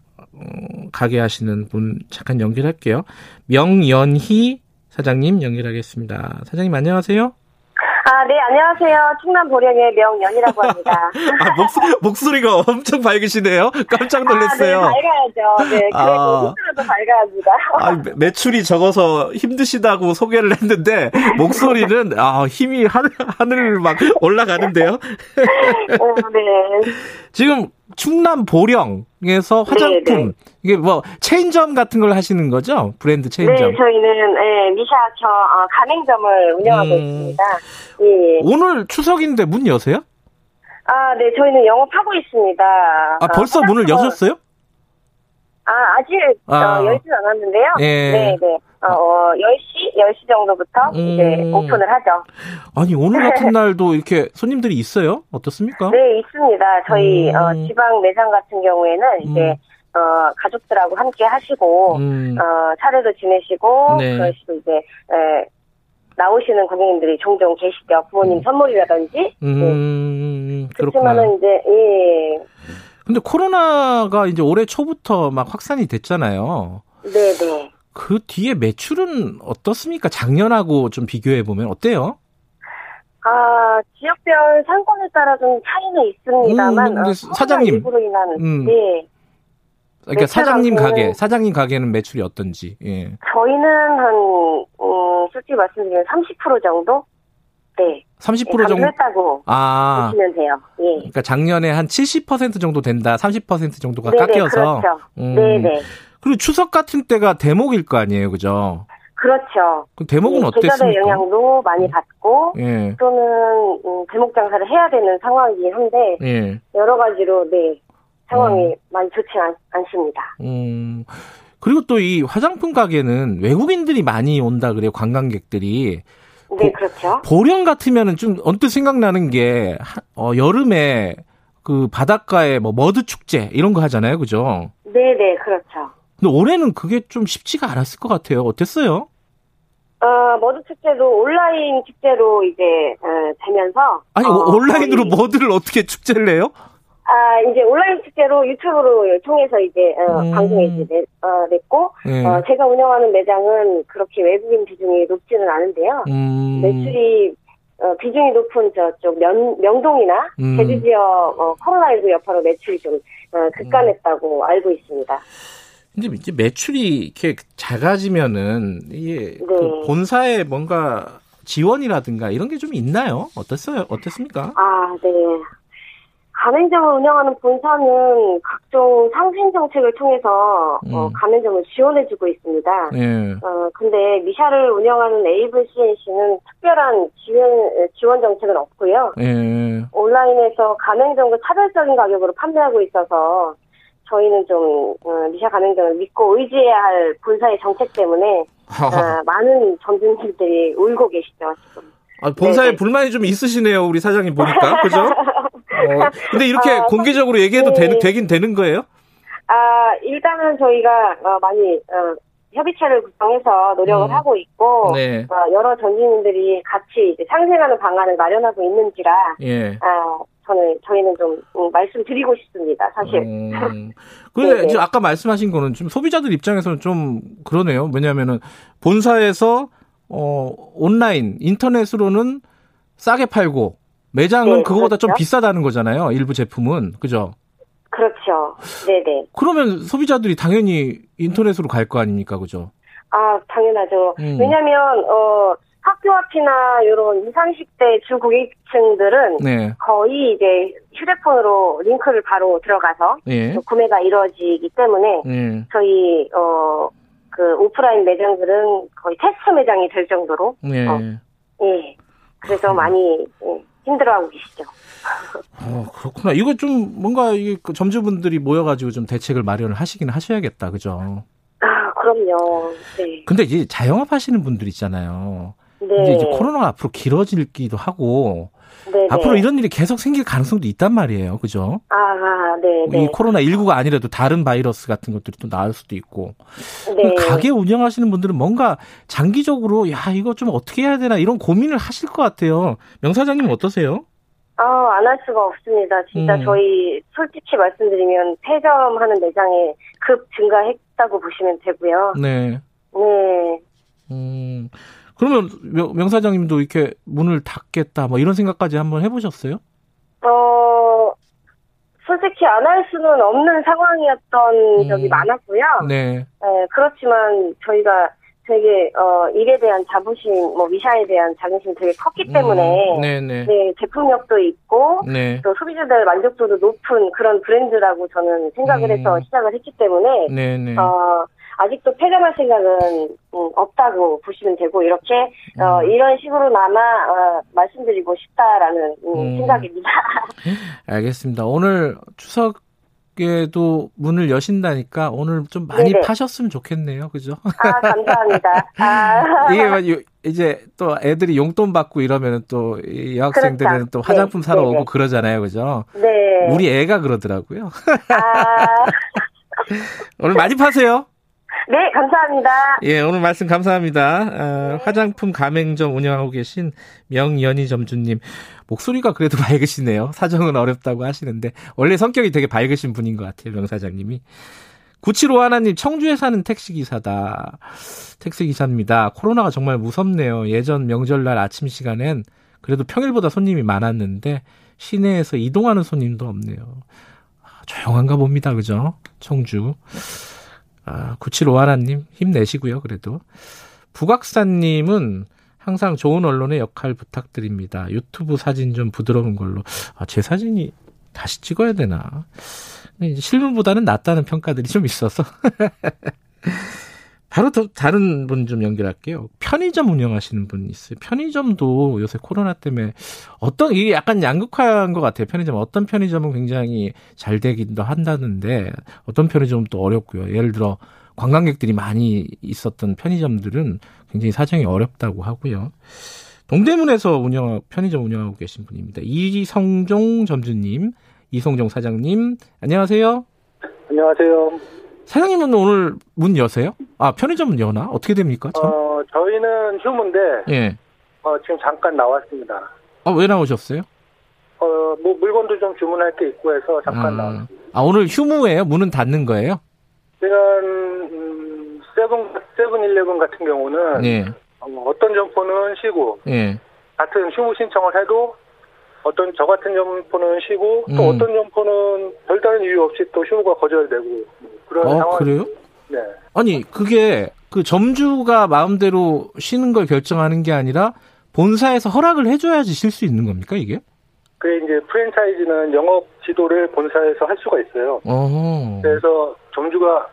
가게 하시는 분 잠깐 연결할게요. 명연희 사장님 연결하겠습니다. 사장님 안녕하세요. 아, 네, 안녕하세요. 충남 보령의 명연이라고 합니다. 아, 목소리, 목소리가 엄청 밝으시네요. 깜짝 놀랐어요. 아, 네, 밝아야죠. 네, 그래도 아, 목소리도 밝아야 합니다. 아, 매출이 적어서 힘드시다고 소개를 했는데, 목소리는, 아, 힘이 하늘, 하늘 막 올라가는데요. 어, 네. 지금 충남 보령에서 화장품, 네, 네. 이게 뭐, 체인점 같은 걸 하시는 거죠? 브랜드 체인점? 네, 저희는, 네, 미샤, 저, 어, 가맹점을 운영하고 음... 있습니다. 예. 오늘 추석인데 문 여세요? 아, 네, 저희는 영업하고 있습니다. 아, 벌써 아, 문을 여셨어요? 아, 아직, 아. 어, 열진 않았는데요. 예. 네, 네. 어, 어, 열 시, 열 시 정도부터 음. 이제 오픈을 하죠. 아니, 오늘 같은 날도 이렇게 손님들이 있어요? 어떻습니까? 네, 있습니다. 저희, 음. 어, 지방 매장 같은 경우에는 음. 이제, 어, 가족들하고 함께 하시고, 음. 어, 차례도 지내시고, 네. 그러시고 이제, 에, 나오시는 고객님들이 종종 계시죠. 부모님 음. 선물이라든지. 음, 네. 그렇지만은 이제, 예. 근데 코로나가 이제 올해 초부터 막 확산이 됐잖아요. 네네. 그 뒤에 매출은 어떻습니까? 작년하고 좀 비교해보면 어때요? 아, 지역별 상권에 따라 좀 차이는 있습니다만. 음, 사장님. 인한, 음. 네. 그러니까 사장님 가게, 사장님 가게는 매출이 어떤지. 예. 저희는 한, 음, 솔직히 말씀드리면 삼십 퍼센트 정도? 네. 삼십 퍼센트 정도? 했다고 아. 보시면 돼요. 예. 그러니까 작년에 한 칠십 퍼센트 정도 된다, 삼십 퍼센트 정도가 네네, 깎여서. 그렇죠. 음. 네네. 그리고 추석 같은 때가 대목일 거 아니에요, 그죠? 그렇죠. 그럼 대목은 어땠습니까? 계절의 영향도 많이 받고, 예. 또는 음, 대목 장사를 해야 되는 상황이긴 한데, 예. 여러 가지로 네 상황이 음. 많이 좋지 않, 않습니다. 음 그리고 또 이 화장품 가게는 외국인들이 많이 온다 그래요, 관광객들이. 네, 보, 그렇죠. 보령 같으면은 좀 언뜻 생각나는 게 어, 여름에 그 바닷가에 뭐 머드 축제 이런 거 하잖아요, 그죠? 네, 네, 그렇죠. 근데 올해는 그게 좀 쉽지가 않았을 것 같아요. 어땠어요? 어, 머드 축제도 온라인 축제로 이제 어, 되면서 아니 어, 온라인으로 거의... 머드를 어떻게 축제를 해요? 아 이제 온라인 축제로 유튜브로 통해서 이제 어, 음... 방송에 이제 내, 어, 냈고 네. 어, 제가 운영하는 매장은 그렇게 외국인 비중이 높지는 않은데요. 음... 매출이 어, 비중이 높은 저쪽 명 명동이나 음... 제주 지역 어, 코로나십구 여파로 매출이 좀 어, 급감했다고 음... 알고 있습니다. 근데 이제 매출이 이렇게 작아지면은 이게 네. 그 본사에 뭔가 지원이라든가 이런 게 좀 있나요? 어땠어요? 어땠습니까? 아, 네. 가맹점을 운영하는 본사는 각종 상생 정책을 통해서 음. 어, 가맹점을 지원해주고 있습니다. 예. 어, 근데 미샤를 운영하는 에이블 씨엔씨는 특별한 지원, 지원 정책은 없고요. 예. 온라인에서 가맹점과 차별적인 가격으로 판매하고 있어서 저희는 좀 어, 미샤 가맹점을 믿고 의지해야 할 본사의 정책 때문에 어, 많은 점주님들이 울고 계시죠. 지금. 아, 본사에 네네. 불만이 좀 있으시네요, 우리 사장님 보니까. 그죠? 어, 근데 이렇게 아, 공개적으로 얘기해도 네. 되, 되긴 되는 거예요? 아, 일단은 저희가 어, 많이 어, 협의체를 구성해서 노력을 음. 하고 있고, 네. 어, 여러 전진인들이 같이 이제 상생하는 방안을 마련하고 있는지라, 예. 어, 저는, 저희는 좀 음, 말씀드리고 싶습니다, 사실. 음. 근데 지금 아까 말씀하신 거는 좀 소비자들 입장에서는 좀 그러네요. 왜냐면은 본사에서 어, 온라인, 인터넷으로는 싸게 팔고, 매장은 네, 그거보다 그렇죠. 좀 비싸다는 거잖아요. 일부 제품은. 그죠? 그렇죠. 네네. 그러면 소비자들이 당연히 인터넷으로 갈 거 아닙니까? 그죠? 아, 당연하죠. 음. 왜냐면, 어, 학교 앞이나 이런 이십, 삼십대 주 고객층들은 네. 거의 이제 휴대폰으로 링크를 바로 들어가서 네. 구매가 이루어지기 때문에 네. 저희, 어, 그 오프라인 매장들은 거의 테스트 매장이 될 정도로 예, 어, 예. 그래서 많이 예, 힘들어하고 계시죠. 어, 그렇구나. 이거 좀 뭔가 이게 점주분들이 모여가지고 좀 대책을 마련을 하시긴 하셔야겠다, 그죠? 아, 그럼요. 네. 근데 이제 자영업하시는 분들 있잖아요. 네. 이제, 이제 코로나가 앞으로 길어질기도 하고 네네. 앞으로 이런 일이 계속 생길 가능성도 있단 말이에요, 그죠? 아, 네. 이 코로나십구가 아니라도 다른 바이러스 같은 것들이 또 나올 수도 있고. 네. 가게 운영하시는 분들은 뭔가 장기적으로 야 이거 좀 어떻게 해야 되나 이런 고민을 하실 것 같아요. 명 사장님은 어떠세요? 아, 안 할 수가 없습니다. 진짜 음. 저희 솔직히 말씀드리면 폐점하는 매장에 급 증가했다고 보시면 되고요. 네. 네. 음. 그러면 명 사장님도 이렇게 문을 닫겠다 뭐 이런 생각까지 한번 해보셨어요? 어 솔직히 안 할 수는 없는 상황이었던 적이 음. 많았고요. 네. 네. 그렇지만 저희가 되게 어 일에 대한 자부심, 뭐 미샤에 대한 자긍심이 되게 컸기 때문에 음. 네네. 네, 제품력도 있고 네. 또 소비자들 만족도도 높은 그런 브랜드라고 저는 생각을 음. 해서 시작을 했기 때문에 네네. 어. 아직도 폐렴할 생각은 없다고 보시면 되고 이렇게 음. 어, 이런 식으로나마 어, 말씀드리고 싶다라는 음, 음. 생각입니다. 알겠습니다. 오늘 추석에도 문을 여신다니까 오늘 좀 많이 네네. 파셨으면 좋겠네요. 그죠? 아, 감사합니다. 아. 이게 이제 또 애들이 용돈 받고 이러면 또 여학생들은 그렇죠. 또 화장품 네. 사러 네네. 오고 그러잖아요. 그죠? 네. 우리 애가 그러더라고요. 아. 오늘 많이 파세요. 네, 감사합니다. 예, 오늘 말씀 감사합니다. 어, 네. 화장품 가맹점 운영하고 계신 명연희 점주님. 목소리가 그래도 밝으시네요. 사정은 어렵다고 하시는데. 원래 성격이 되게 밝으신 분인 것 같아요, 명 사장님이. 구칠오일 님, 청주에 사는 택시기사다. 택시기사입니다. 코로나가 정말 무섭네요. 예전 명절날 아침 시간엔 그래도 평일보다 손님이 많았는데, 시내에서 이동하는 손님도 없네요. 조용한가 봅니다, 그죠? 청주. 아, 구칠오일 님 힘내시고요. 그래도 북악사님은 항상 좋은 언론의 역할 부탁드립니다. 유튜브 사진 좀 부드러운 걸로. 아, 제 사진이 다시 찍어야 되나. 근데 이제 실물보다는 낫다는 평가들이 좀 있어서 바로 더 다른 분 좀 연결할게요. 편의점 운영하시는 분 있어요. 편의점도 요새 코로나 때문에 어떤 이게 약간 양극화한 것 같아요. 편의점 어떤 편의점은 굉장히 잘 되기도 한다는데 어떤 편의점은 또 어렵고요. 예를 들어 관광객들이 많이 있었던 편의점들은 굉장히 사정이 어렵다고 하고요. 동대문에서 운영 편의점 운영하고 계신 분입니다. 이성종 점주님, 이성종 사장님, 안녕하세요. 안녕하세요. 사장님은 오늘 문 여세요? 아, 편의점은 여나? 어떻게 됩니까? 참? 어, 저희는 휴무인데, 예. 어, 지금 잠깐 나왔습니다. 아, 왜 나오셨어요? 어, 뭐, 물건도 좀 주문할 게 있고 해서 잠깐 아. 나왔습니다. 아, 오늘 휴무예요? 문은 닫는 거예요? 이런, 음, 세븐, 세븐일레븐 같은 경우는, 예. 어, 어떤 점포는 쉬고, 예. 같은 휴무 신청을 해도, 어떤, 저 같은 점포는 쉬고, 또 음. 어떤 점포는 별다른 이유 없이 또 휴무가 거절되고, 그런 아, 상황. 그래요? 네. 아니, 그게, 그 점주가 마음대로 쉬는 걸 결정하는 게 아니라, 본사에서 허락을 해줘야지 쉴 수 있는 겁니까, 이게? 그게 이제 프랜차이즈는 영업 지도를 본사에서 할 수가 있어요. 어허. 그래서 점주가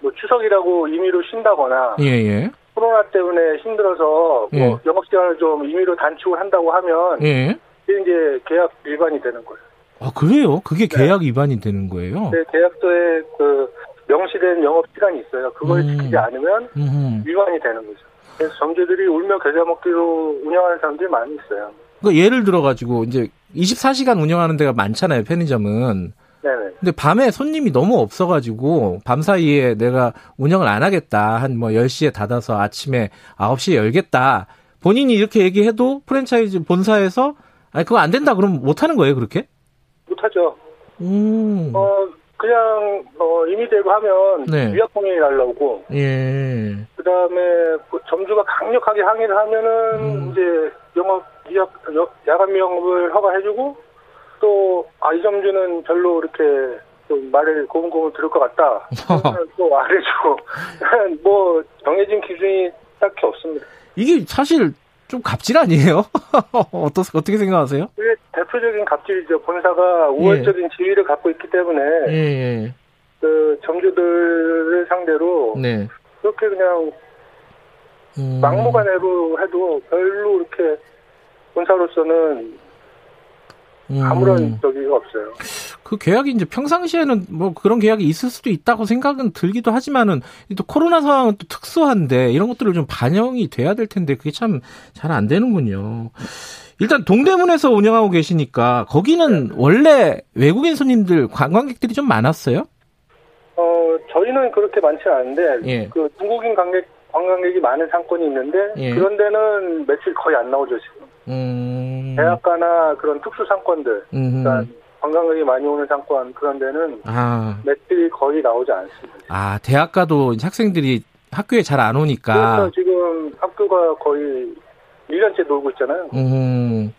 뭐 추석이라고 임의로 쉰다거나, 예예. 코로나 때문에 힘들어서 뭐 예. 영업 시간을 좀 임의로 단축을 한다고 하면, 예. 그게 이제 계약 위반이 되는 거예요. 아, 그래요? 그게 계약 네. 위반이 되는 거예요? 네, 계약서에 그 명시된 영업 시간이 있어요. 그걸 음. 지키지 않으면 음. 위반이 되는 거죠. 그래서 점주들이 울며 겨자 먹기로 운영하는 사람들이 많이 있어요. 그러니까 예를 들어가지고 이제 이십사 시간 운영하는 데가 많잖아요, 편의점은. 네네. 근데 밤에 손님이 너무 없어가지고 밤 사이에 내가 운영을 안 하겠다. 한 뭐 열 시에 닫아서 아침에 아홉 시에 열겠다. 본인이 이렇게 얘기해도 프랜차이즈 본사에서 아니 그거 안 된다 그러면 못 하는 거예요, 그렇게? 못 하죠. 음. 어 그냥 어 임의대로 하면 네. 위약공인이 날라오고. 예. 그다음에 그 점주가 강력하게 항의를 하면은 음. 이제 영업 위약 야간 영업을 허가해주고 또 아 이 점주는 별로 이렇게 좀 말을 고분고분 들을 것 같다. 또 안 해주고 뭐 정해진 기준이 딱히 없습니다. 이게 사실. 좀 갑질 아니에요? 어떻, 어떻게 생각하세요? 그게 대표적인 갑질이죠. 본사가 우월적인 예. 지위를 갖고 있기 때문에 예. 그 점주들을 상대로 네. 그렇게 그냥 음. 막무가내로 해도 별로 이렇게 본사로서는 아무런 음. 적이가 없어요. 그 계약이 이제 평상시에는 뭐 그런 계약이 있을 수도 있다고 생각은 들기도 하지만은 또 코로나 상황은 또 특수한데 이런 것들을 좀 반영이 돼야 될 텐데 그게 참 잘 안 되는군요. 일단 동대문에서 운영하고 계시니까 거기는 원래 외국인 손님들 관광객들이 좀 많았어요? 어 저희는 그렇게 많지 않은데 예. 그 중국인 관객 관광객이 많은 상권이 있는데 예. 그런 데는 매출 거의 안 나오죠 지금. 음... 대학가나 그런 특수 상권들, 음흠. 그러니까 관광객이 많이 오는 상권 그런 데는 아... 매출이 거의 나오지 않습니다. 아 대학가도 이제 학생들이 학교에 잘 안 오니까. 그래서 지금 학교가 거의 일 년째 놀고 있잖아요. 음...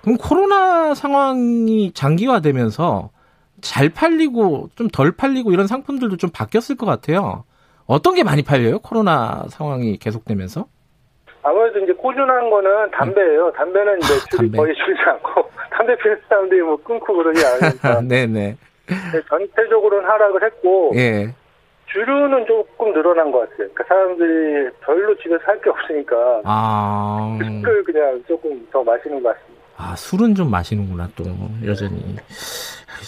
그럼 코로나 상황이 장기화되면서 잘 팔리고 좀 덜 팔리고 이런 상품들도 좀 바뀌었을 것 같아요. 어떤 게 많이 팔려요? 코로나 상황이 계속되면서? 아무래도 이제 꾸준한 거는 담배예요. 담배는 이제 아, 담배. 거의 줄지 않고 담배 피는 사람들이 뭐 끊고 그러지 않으니까. 네네. 네, 전체적으로는 하락을 했고 예. 주류는 조금 늘어난 것 같아요. 그러니까 사람들이 별로 집에서 할 게 없으니까 아... 술을 그냥 조금 더 마시는 것 같습니다. 아 술은 좀 마시는구나 또 여전히.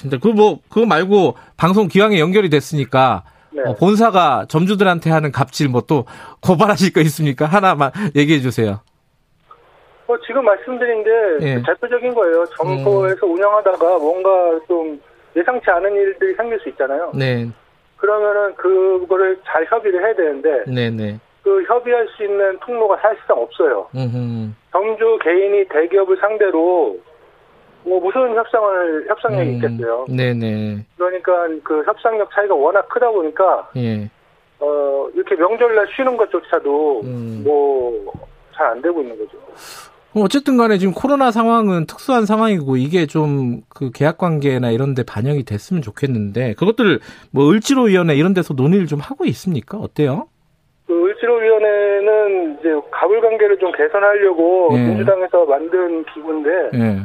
근데 그 뭐 그거 말고 방송 기왕에 연결이 됐으니까. 네. 어, 본사가 점주들한테 하는 갑질 뭐 또 고발하실 거 있습니까? 하나만 얘기해 주세요. 어, 지금 말씀드린 게 예. 대표적인 거예요. 점포에서 음. 운영하다가 뭔가 좀 예상치 않은 일들이 생길 수 있잖아요. 네. 그러면은 그거를 잘 협의를 해야 되는데 네네. 그 협의할 수 있는 통로가 사실상 없어요. 음흠. 점주 개인이 대기업을 상대로 뭐 무슨 협상을 협상력이 음, 있겠어요. 네네. 그러니까 그 협상력 차이가 워낙 크다 보니까 예. 어 이렇게 명절날 쉬는 것조차도 음. 뭐 잘 안 되고 있는 거죠. 어쨌든간에 지금 코로나 상황은 특수한 상황이고 이게 좀 그 계약 관계나 이런데 반영이 됐으면 좋겠는데 그것들 뭐 을지로위원회 이런데서 논의를 좀 하고 있습니까? 어때요? 그 을지로위원회는 이제 가불관계를 좀 개선하려고 예. 민주당에서 만든 기구인데. 예.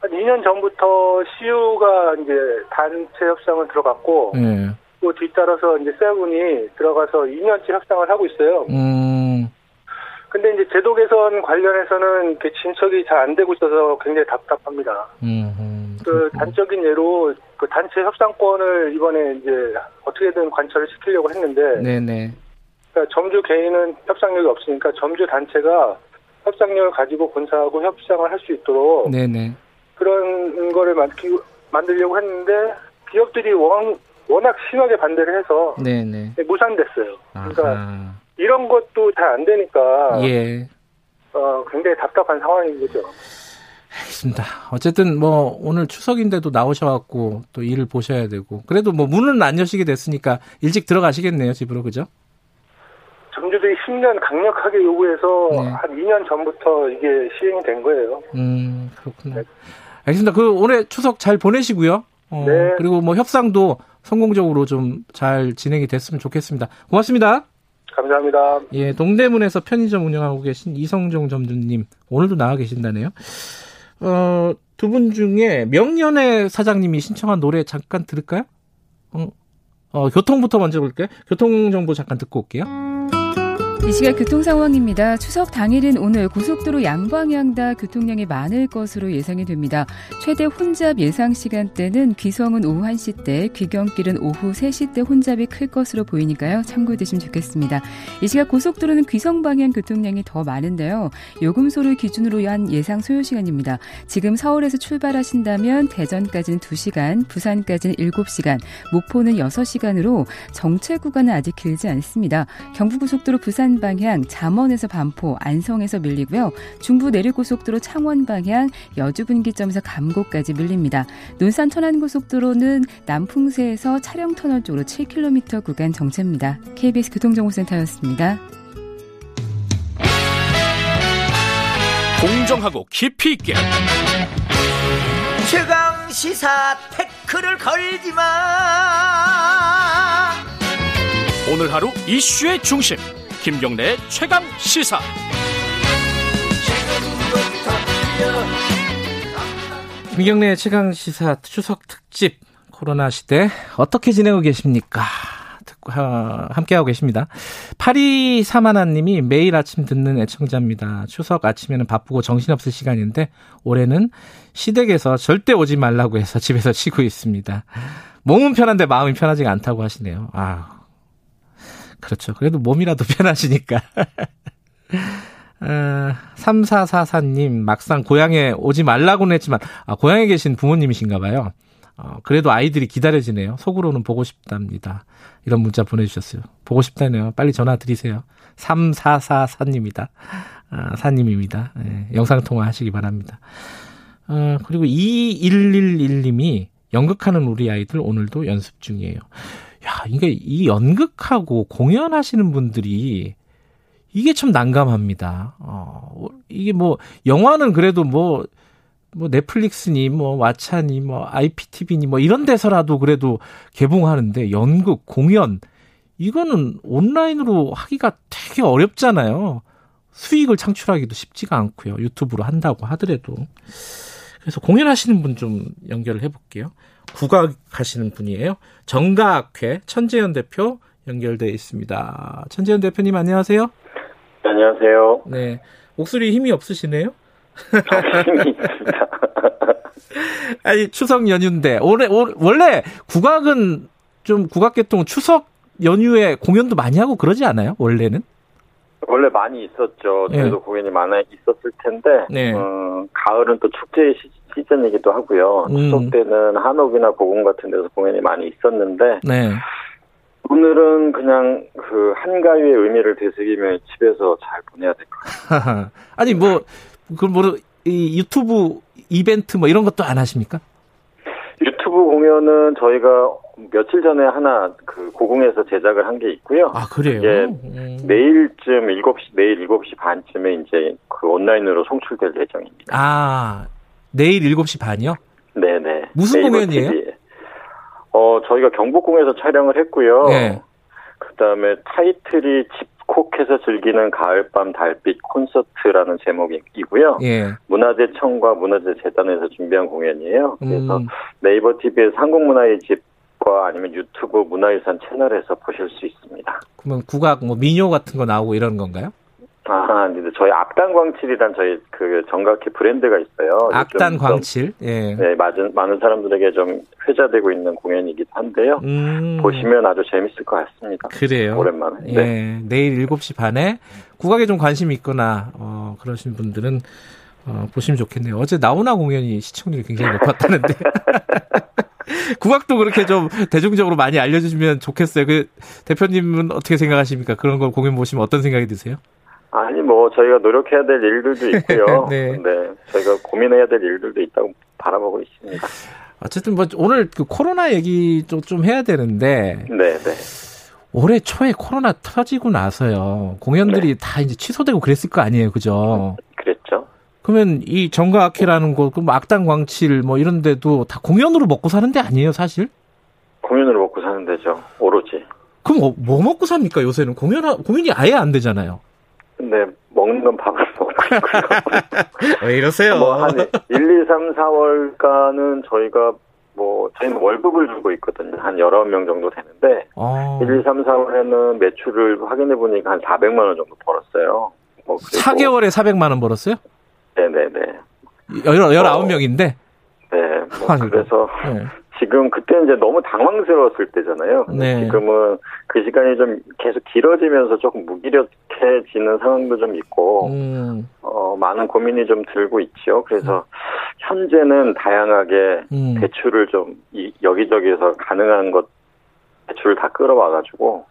한 이 년 전부터 씨유가 이제 단체 협상을 들어갔고, 예. 또 뒤따라서 이제 세븐이 들어가서 이 년째 협상을 하고 있어요. 음. 근데 이제 제도 개선 관련해서는 그 진척이 잘 안 되고 있어서 굉장히 답답합니다. 음, 음. 그 단적인 예로 그 단체 협상권을 이번에 이제 어떻게든 관철을 시키려고 했는데, 네네. 그러니까 점주 개인은 협상력이 없으니까 점주 단체가 협상력을 가지고 본사하고 협상을 할 수 있도록, 네네. 그런 거를 만들, 만들려고 했는데 기업들이 원, 워낙 심하게 반대를 해서 네네. 무산됐어요. 그러니까 아하. 이런 것도 잘 안 되니까 예. 어, 굉장히 답답한 상황인 거죠. 알겠습니다. 어쨌든 뭐 오늘 추석인데도 나오셔갖고 또 일을 보셔야 되고 그래도 뭐 문은 안 여시게 됐으니까 일찍 들어가시겠네요. 집으로 그죠? 점주들이 십 년 강력하게 요구해서 네. 한 이 년 전부터 이게 시행이 된 거예요. 음 그렇군요. 네. 알겠습니다. 그 올해 추석 잘 보내시고요. 어, 네. 그리고 뭐 협상도 성공적으로 좀 잘 진행이 됐으면 좋겠습니다. 고맙습니다. 감사합니다. 예, 동대문에서 편의점 운영하고 계신 이성종 점주님, 오늘도 나와 계신다네요. 어, 두 분 중에 명연의 사장님이 신청한 노래 잠깐 들을까요? 어, 어, 교통부터 먼저 볼게요. 교통정보 잠깐 듣고 올게요. 이 시각 교통 상황입니다. 추석 당일인 오늘 고속도로 양방향 다 교통량이 많을 것으로 예상이 됩니다. 최대 혼잡 예상 시간대는 귀성은 오후 한 시대, 귀경길은 오후 세 시대 혼잡이 클 것으로 보이니까요. 참고해주시면 좋겠습니다. 이 시각 고속도로는 귀성 방향 교통량이 더 많은데요. 요금소를 기준으로 한 예상 소요시간입니다. 지금 서울에서 출발하신다면 대전까지는 두 시간, 부산까지는 일곱 시간, 목포는 여섯 시간으로 정체 구간은 아직 길지 않습니다. 경부고속도로 부산 방향 잠원에서 반포, 안성에서 밀리고요. 중부 내륙고속도로 창원 방향 여주분기점에서 감곡까지 밀립니다. 논산 천안고속도로는 남풍세에서 차량터널 쪽으로 칠 킬로미터 구간 정체입니다. 케이비에스 교통정보센터였습니다. 공정하고 깊이 있게 최강시사 태클을 걸지마. 오늘 하루 이슈의 중심 김경래의 최강 시사. 김경래의 최강 시사 추석 특집 코로나 시대 어떻게 지내고 계십니까? 듣고 어, 함께하고 계십니다. 팔이삼일 님이 매일 아침 듣는 애청자입니다. 추석 아침에는 바쁘고 정신없을 시간인데 올해는 시댁에서 절대 오지 말라고 해서 집에서 쉬고 있습니다. 몸은 편한데 마음이 편하지가 않다고 하시네요. 아. 그렇죠. 그래도 몸이라도 편하시니까. 어, 삼사사사 님 막상 고향에 오지 말라고는 했지만 아, 고향에 계신 부모님이신가 봐요. 어, 그래도 아이들이 기다려지네요. 속으로는 보고 싶답니다. 이런 문자 보내주셨어요. 보고 싶다네요. 빨리 전화 드리세요. 삼사사사 님입니다. 아, 사님입니다. 예, 영상통화 하시기 바랍니다. 어, 그리고 이일일일 님이 연극하는 우리 아이들 오늘도 연습 중이에요. 야, 이게 이 연극하고 공연하시는 분들이 이게 참 난감합니다. 어, 이게 뭐 영화는 그래도 뭐, 뭐 넷플릭스니 뭐 왓챠니 뭐 아이피티비니 뭐 이런 데서라도 그래도 개봉하는데 연극 공연 이거는 온라인으로 하기가 되게 어렵잖아요. 수익을 창출하기도 쉽지가 않고요. 유튜브로 한다고 하더라도. 그래서 공연하시는 분 좀 연결을 해볼게요. 국악하시는 분이에요. 정가악회 천재현 대표 연결되어 있습니다. 천재현 대표님 안녕하세요. 안녕하세요. 네, 목소리 힘이 없으시네요. 힘이 있습니다. 아니 추석 연휴인데 올해, 올, 원래 국악은 좀 국악계통 추석 연휴에 공연도 많이 하고 그러지 않아요? 원래는? 원래 많이 있었죠. 저희도 네. 공연이 많아 있었을 텐데 네. 음, 가을은 또 축제의 시, 시즌이기도 하고요. 추석 음. 때는 한옥이나 고궁 같은 데서 공연이 많이 있었는데 네. 오늘은 그냥 그 한가위의 의미를 되새기며 집에서 잘 보내야 될 것 같아요. 아니 뭐 그 뭐 이 유튜브 이벤트 뭐 이런 것도 안 하십니까? 유튜브 공연은 저희가 며칠 전에 하나 그 고궁에서 제작을 한 게 있고요. 아, 그래요? 예. 음. 내일쯤 일곱 시, 내일 일곱 시 반쯤에 이제 그 온라인으로 송출될 예정입니다. 아, 내일 일곱 시 반이요? 네네. 무슨 공연이에요? 티비에. 어, 저희가 경복궁에서 촬영을 했고요. 네. 그 다음에 타이틀이 집콕해서 즐기는 가을밤 달빛 콘서트라는 제목이고요. 예. 문화재청과 문화재재단에서 준비한 공연이에요. 그래서 음. 네이버 티비에서 한국문화의 집 아니면 유튜브 문화유산 채널에서 보실 수 있습니다. 그러면 국악, 뭐 민요 같은 거 나오고 이런 건가요? 아, 근데 저희 악단 광칠이란 저희 그 정각회 브랜드가 있어요. 악단 광칠. 좀, 예. 네, 맞은 많은 사람들에게 좀 회자되고 있는 공연이기도 한데요. 음. 보시면 아주 재밌을 것 같습니다. 그래요. 오랜만에. 예. 네. 내일 일곱 시 반에 국악에 좀 관심이 있거나 어, 그러신 분들은 어, 보시면 좋겠네요. 어제 나훈아 공연이 시청률이 굉장히 높았다는데. 국악도 그렇게 좀 대중적으로 많이 알려주시면 좋겠어요. 그 대표님은 어떻게 생각하십니까? 그런 걸 공연 보시면 어떤 생각이 드세요? 아니 뭐 저희가 노력해야 될 일들도 있고요. 네. 네, 저희가 고민해야 될 일들도 있다고 바라보고 있습니다. 어쨌든 뭐 오늘 그 코로나 얘기 좀, 좀 해야 되는데. 네, 네. 올해 초에 코로나 터지고 나서요 공연들이 네. 다 이제 취소되고 그랬을 거 아니에요, 그죠? 그랬죠. 그러면 이 정가악회라는 곳, 그 악단 광칠 뭐 이런 데도 다 공연으로 먹고 사는 데 아니에요, 사실? 공연으로 먹고 사는 데죠. 오로지. 그럼 뭐 먹고 삽니까? 요새는 공연 공연이 아예 안 되잖아요. 네, 먹는 건 박아서 먹고 있고요. 왜 이러세요? 뭐 한 일, 이, 삼, 사월가는 저희가 뭐 저희는 월급을 주고 있거든요. 한 열아홉 명 정도 되는데 아. 일, 이, 삼, 사월에는 매출을 확인해 보니까 한 사백만 원 정도 벌었어요. 뭐 사 개월에 사백만 원 벌었어요? 네네네. 열아홉 명인데? 네. 뭐 그래서 네. 지금 그때 이제 너무 당황스러웠을 때잖아요. 네. 지금은 그 시간이 좀 계속 길어지면서 조금 무기력해지는 상황도 좀 있고 음. 어, 많은 고민이 좀 들고 있죠. 그래서 음. 현재는 다양하게 음. 대출을 좀 이, 여기저기에서 가능한 것 대출을 다 끌어와가지고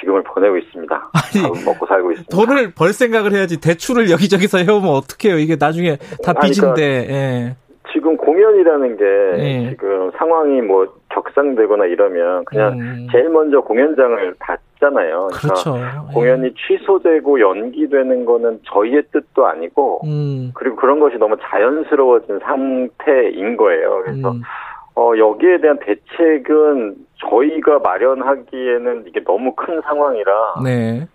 지금을 보내고 있습니다. 아니, 먹고 살고 있습니다. 돈을 벌 생각을 해야지 대출을 여기저기서 해오면 어떡해요. 이게 나중에 다 빚인데. 그러니까 예. 지금 공연이라는 게 예. 지금 상황이 뭐 격상되거나 이러면 그냥 음. 제일 먼저 공연장을 닫잖아요. 그렇죠. 그러니까 공연이 예. 취소되고 연기되는 거는 저희의 뜻도 아니고 음. 그리고 그런 것이 너무 자연스러워진 상태인 거예요. 그래서 음. 어, 여기에 대한 대책은 저희가 마련하기에는 이게 너무 큰 상황이라, 네.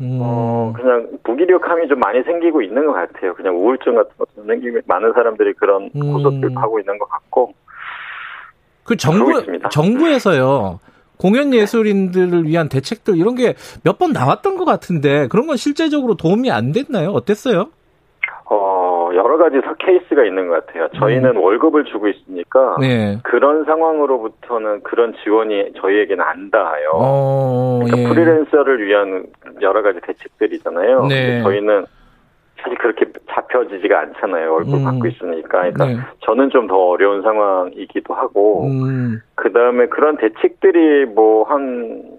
음. 어, 그냥 무기력함이 좀 많이 생기고 있는 것 같아요. 그냥 우울증 같은 것도 생기고, 많은 사람들이 그런 음. 고소를 하고 있는 것 같고. 그 정부, 정부에서요, 공연 예술인들을 위한 대책들 이런 게 몇 번 나왔던 것 같은데, 그런 건 실제적으로 도움이 안 됐나요? 어땠어요? 어, 여러 가지 케이스가 있는 것 같아요. 저희는 음. 월급을 주고 있으니까 네. 그런 상황으로부터는 그런 지원이 저희에게는 안 닿아요. 오, 그러니까 예. 프리랜서를 위한 여러 가지 대책들이잖아요. 네. 저희는 사실 그렇게 잡혀지지가 않잖아요. 월급 음. 받고 있으니까. 그러니까 네. 저는 좀 더 어려운 상황이기도 하고 음. 그다음에 그런 대책들이 뭐 한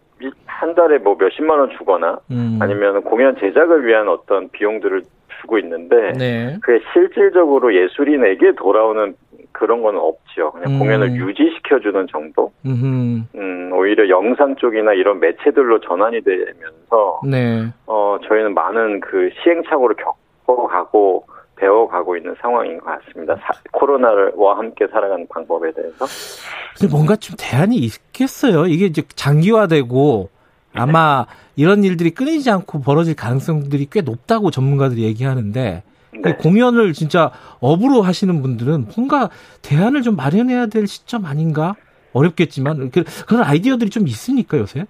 한 달에 뭐 몇십만 원 주거나 음. 아니면 공연 제작을 위한 어떤 비용들을 주고 있는데 네. 그게 실질적으로 예술인에게 돌아오는 그런 건 없죠. 그냥 음. 공연을 유지시켜주는 정도. 음흠. 음, 오히려 영상 쪽이나 이런 매체들로 전환이 되면서 네. 어, 저희는 많은 그 시행착오를 겪어가고 배워가고 있는 상황인 것 같습니다. 사, 코로나와 함께 살아가는 방법에 대해서. 근데 뭔가 좀 대안이 있겠어요. 이게 이제 장기화되고. 아마 이런 일들이 끊이지 않고 벌어질 가능성들이 꽤 높다고 전문가들이 얘기하는데 네. 공연을 진짜 업으로 하시는 분들은 뭔가 대안을 좀 마련해야 될 시점 아닌가? 어렵겠지만 그런 아이디어들이 좀 있으니까 요새?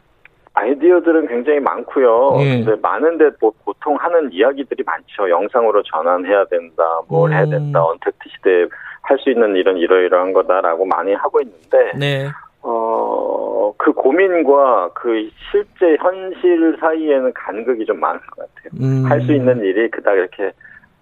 아이디어들은 굉장히 많고요. 네. 근데 많은데 뭐 보통 하는 이야기들이 많죠. 영상으로 전환해야 된다, 뭘 음. 해야 된다, 언택트 시대에 할 수 있는 이런 이러이러한 거다라고 많이 하고 있는데 네. 어, 그 고민과 그 실제 현실 사이에는 간극이 좀 많은 것 같아요. 음. 할 수 있는 일이 그닥 이렇게,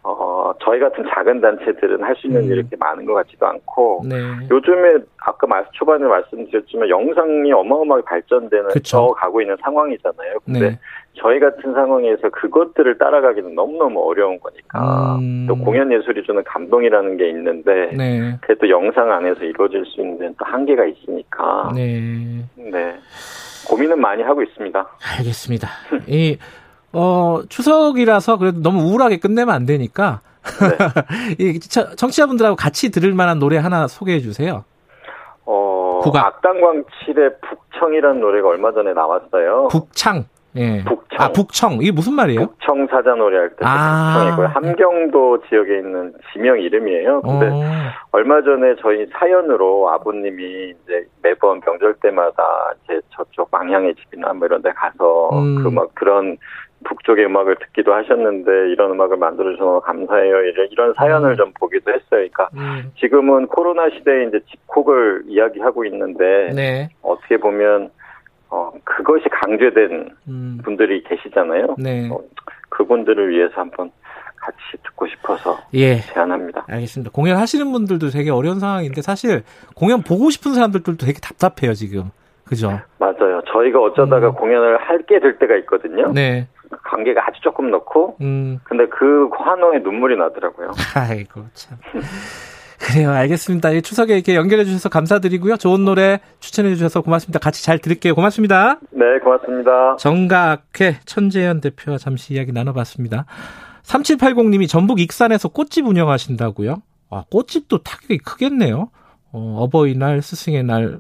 어, 저희 같은 작은 단체들은 할 수 있는 음. 일이 이렇게 많은 것 같지도 않고, 네. 요즘에 아까 말, 초반에 말씀드렸지만 영상이 어마어마하게 발전되는, 저 가고 있는 상황이잖아요. 근데 네. 저희 같은 상황에서 그것들을 따라가기는 너무너무 어려운 거니까, 음. 또 공연 예술이 주는 감동이라는 게 있는데, 네. 그래도 영상 안에서 이루어질 수 있는 또 한계가 있으니까, 네. 네. 고민은 많이 하고 있습니다. 알겠습니다. 이, 어, 추석이라서 그래도 너무 우울하게 끝내면 안 되니까, 네. 청취자분들하고 같이 들을 만한 노래 하나 소개해 주세요. 어, 악단 광칠의 북청이라는 노래가 얼마 전에 나왔어요. 북창. 예. 북청. 아, 북청. 이게 무슨 말이에요? 북청 사자 노래할 때 아~ 북청이고요. 함경도 네. 지역에 있는 지명 이름이에요. 근데 오. 얼마 전에 저희 사연으로 아버님이 이제 매번 명절 때마다 이제 저쪽 망향의 집이나 뭐 이런 데 가서 음. 그 막 그런 북쪽의 음악을 듣기도 하셨는데 이런 음악을 만들어주셔서 감사해요. 이런 사연을 음. 좀 보기도 했어요. 그러니까 음. 지금은 코로나 시대에 이제 집콕을 이야기하고 있는데 네. 어떻게 보면 어, 그것이 강제된 음. 분들이 계시잖아요. 네. 어, 그분들을 위해서 한번 같이 듣고 싶어서 예. 제안합니다. 알겠습니다. 공연하시는 분들도 되게 어려운 상황인데 사실 공연 보고 싶은 사람들도 되게 답답해요, 지금. 그죠? 맞아요. 저희가 어쩌다가 음. 공연을 할게 될 때가 있거든요. 네. 관계가 아주 조금 넣고 음. 근데 그 환호에 눈물이 나더라고요. 아이고 참. 그래요. 알겠습니다. 이 추석에 이렇게 연결해 주셔서 감사드리고요. 좋은 노래 추천해 주셔서 고맙습니다. 같이 잘 들을게요. 고맙습니다. 네, 고맙습니다. 정가악회 천재현 대표와 잠시 이야기 나눠봤습니다. 삼칠팔공님이 전북 익산에서 꽃집 운영하신다고요? 아, 꽃집도 타격이 크겠네요. 어, 어버이날, 스승의 날,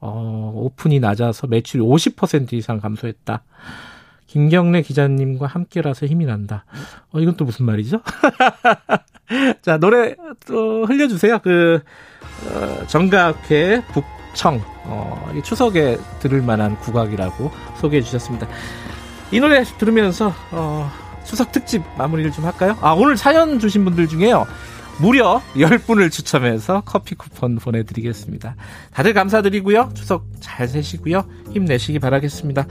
어, 오픈이 낮아서 매출이 오십 퍼센트 이상 감소했다. 김경래 기자님과 함께라서 힘이 난다. 어, 이건 또 무슨 말이죠? 자, 노래 또 흘려주세요. 그, 어, 정가악회 북청. 어, 이 추석에 들을 만한 국악이라고 소개해 주셨습니다. 이 노래 들으면서, 어, 추석 특집 마무리를 좀 할까요? 아, 오늘 사연 주신 분들 중에요. 무려 열 분을 추첨해서 커피 쿠폰 보내드리겠습니다. 다들 감사드리고요. 추석 잘 세시고요. 힘내시기 바라겠습니다.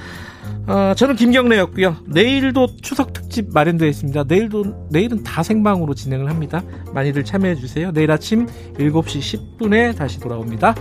어, 저는 김경래였고요. 내일도 추석 특집 마련되어 있습니다. 내일도, 내일은 다 생방으로 진행을 합니다. 많이들 참여해주세요. 내일 아침 일곱 시 십 분에 다시 돌아옵니다.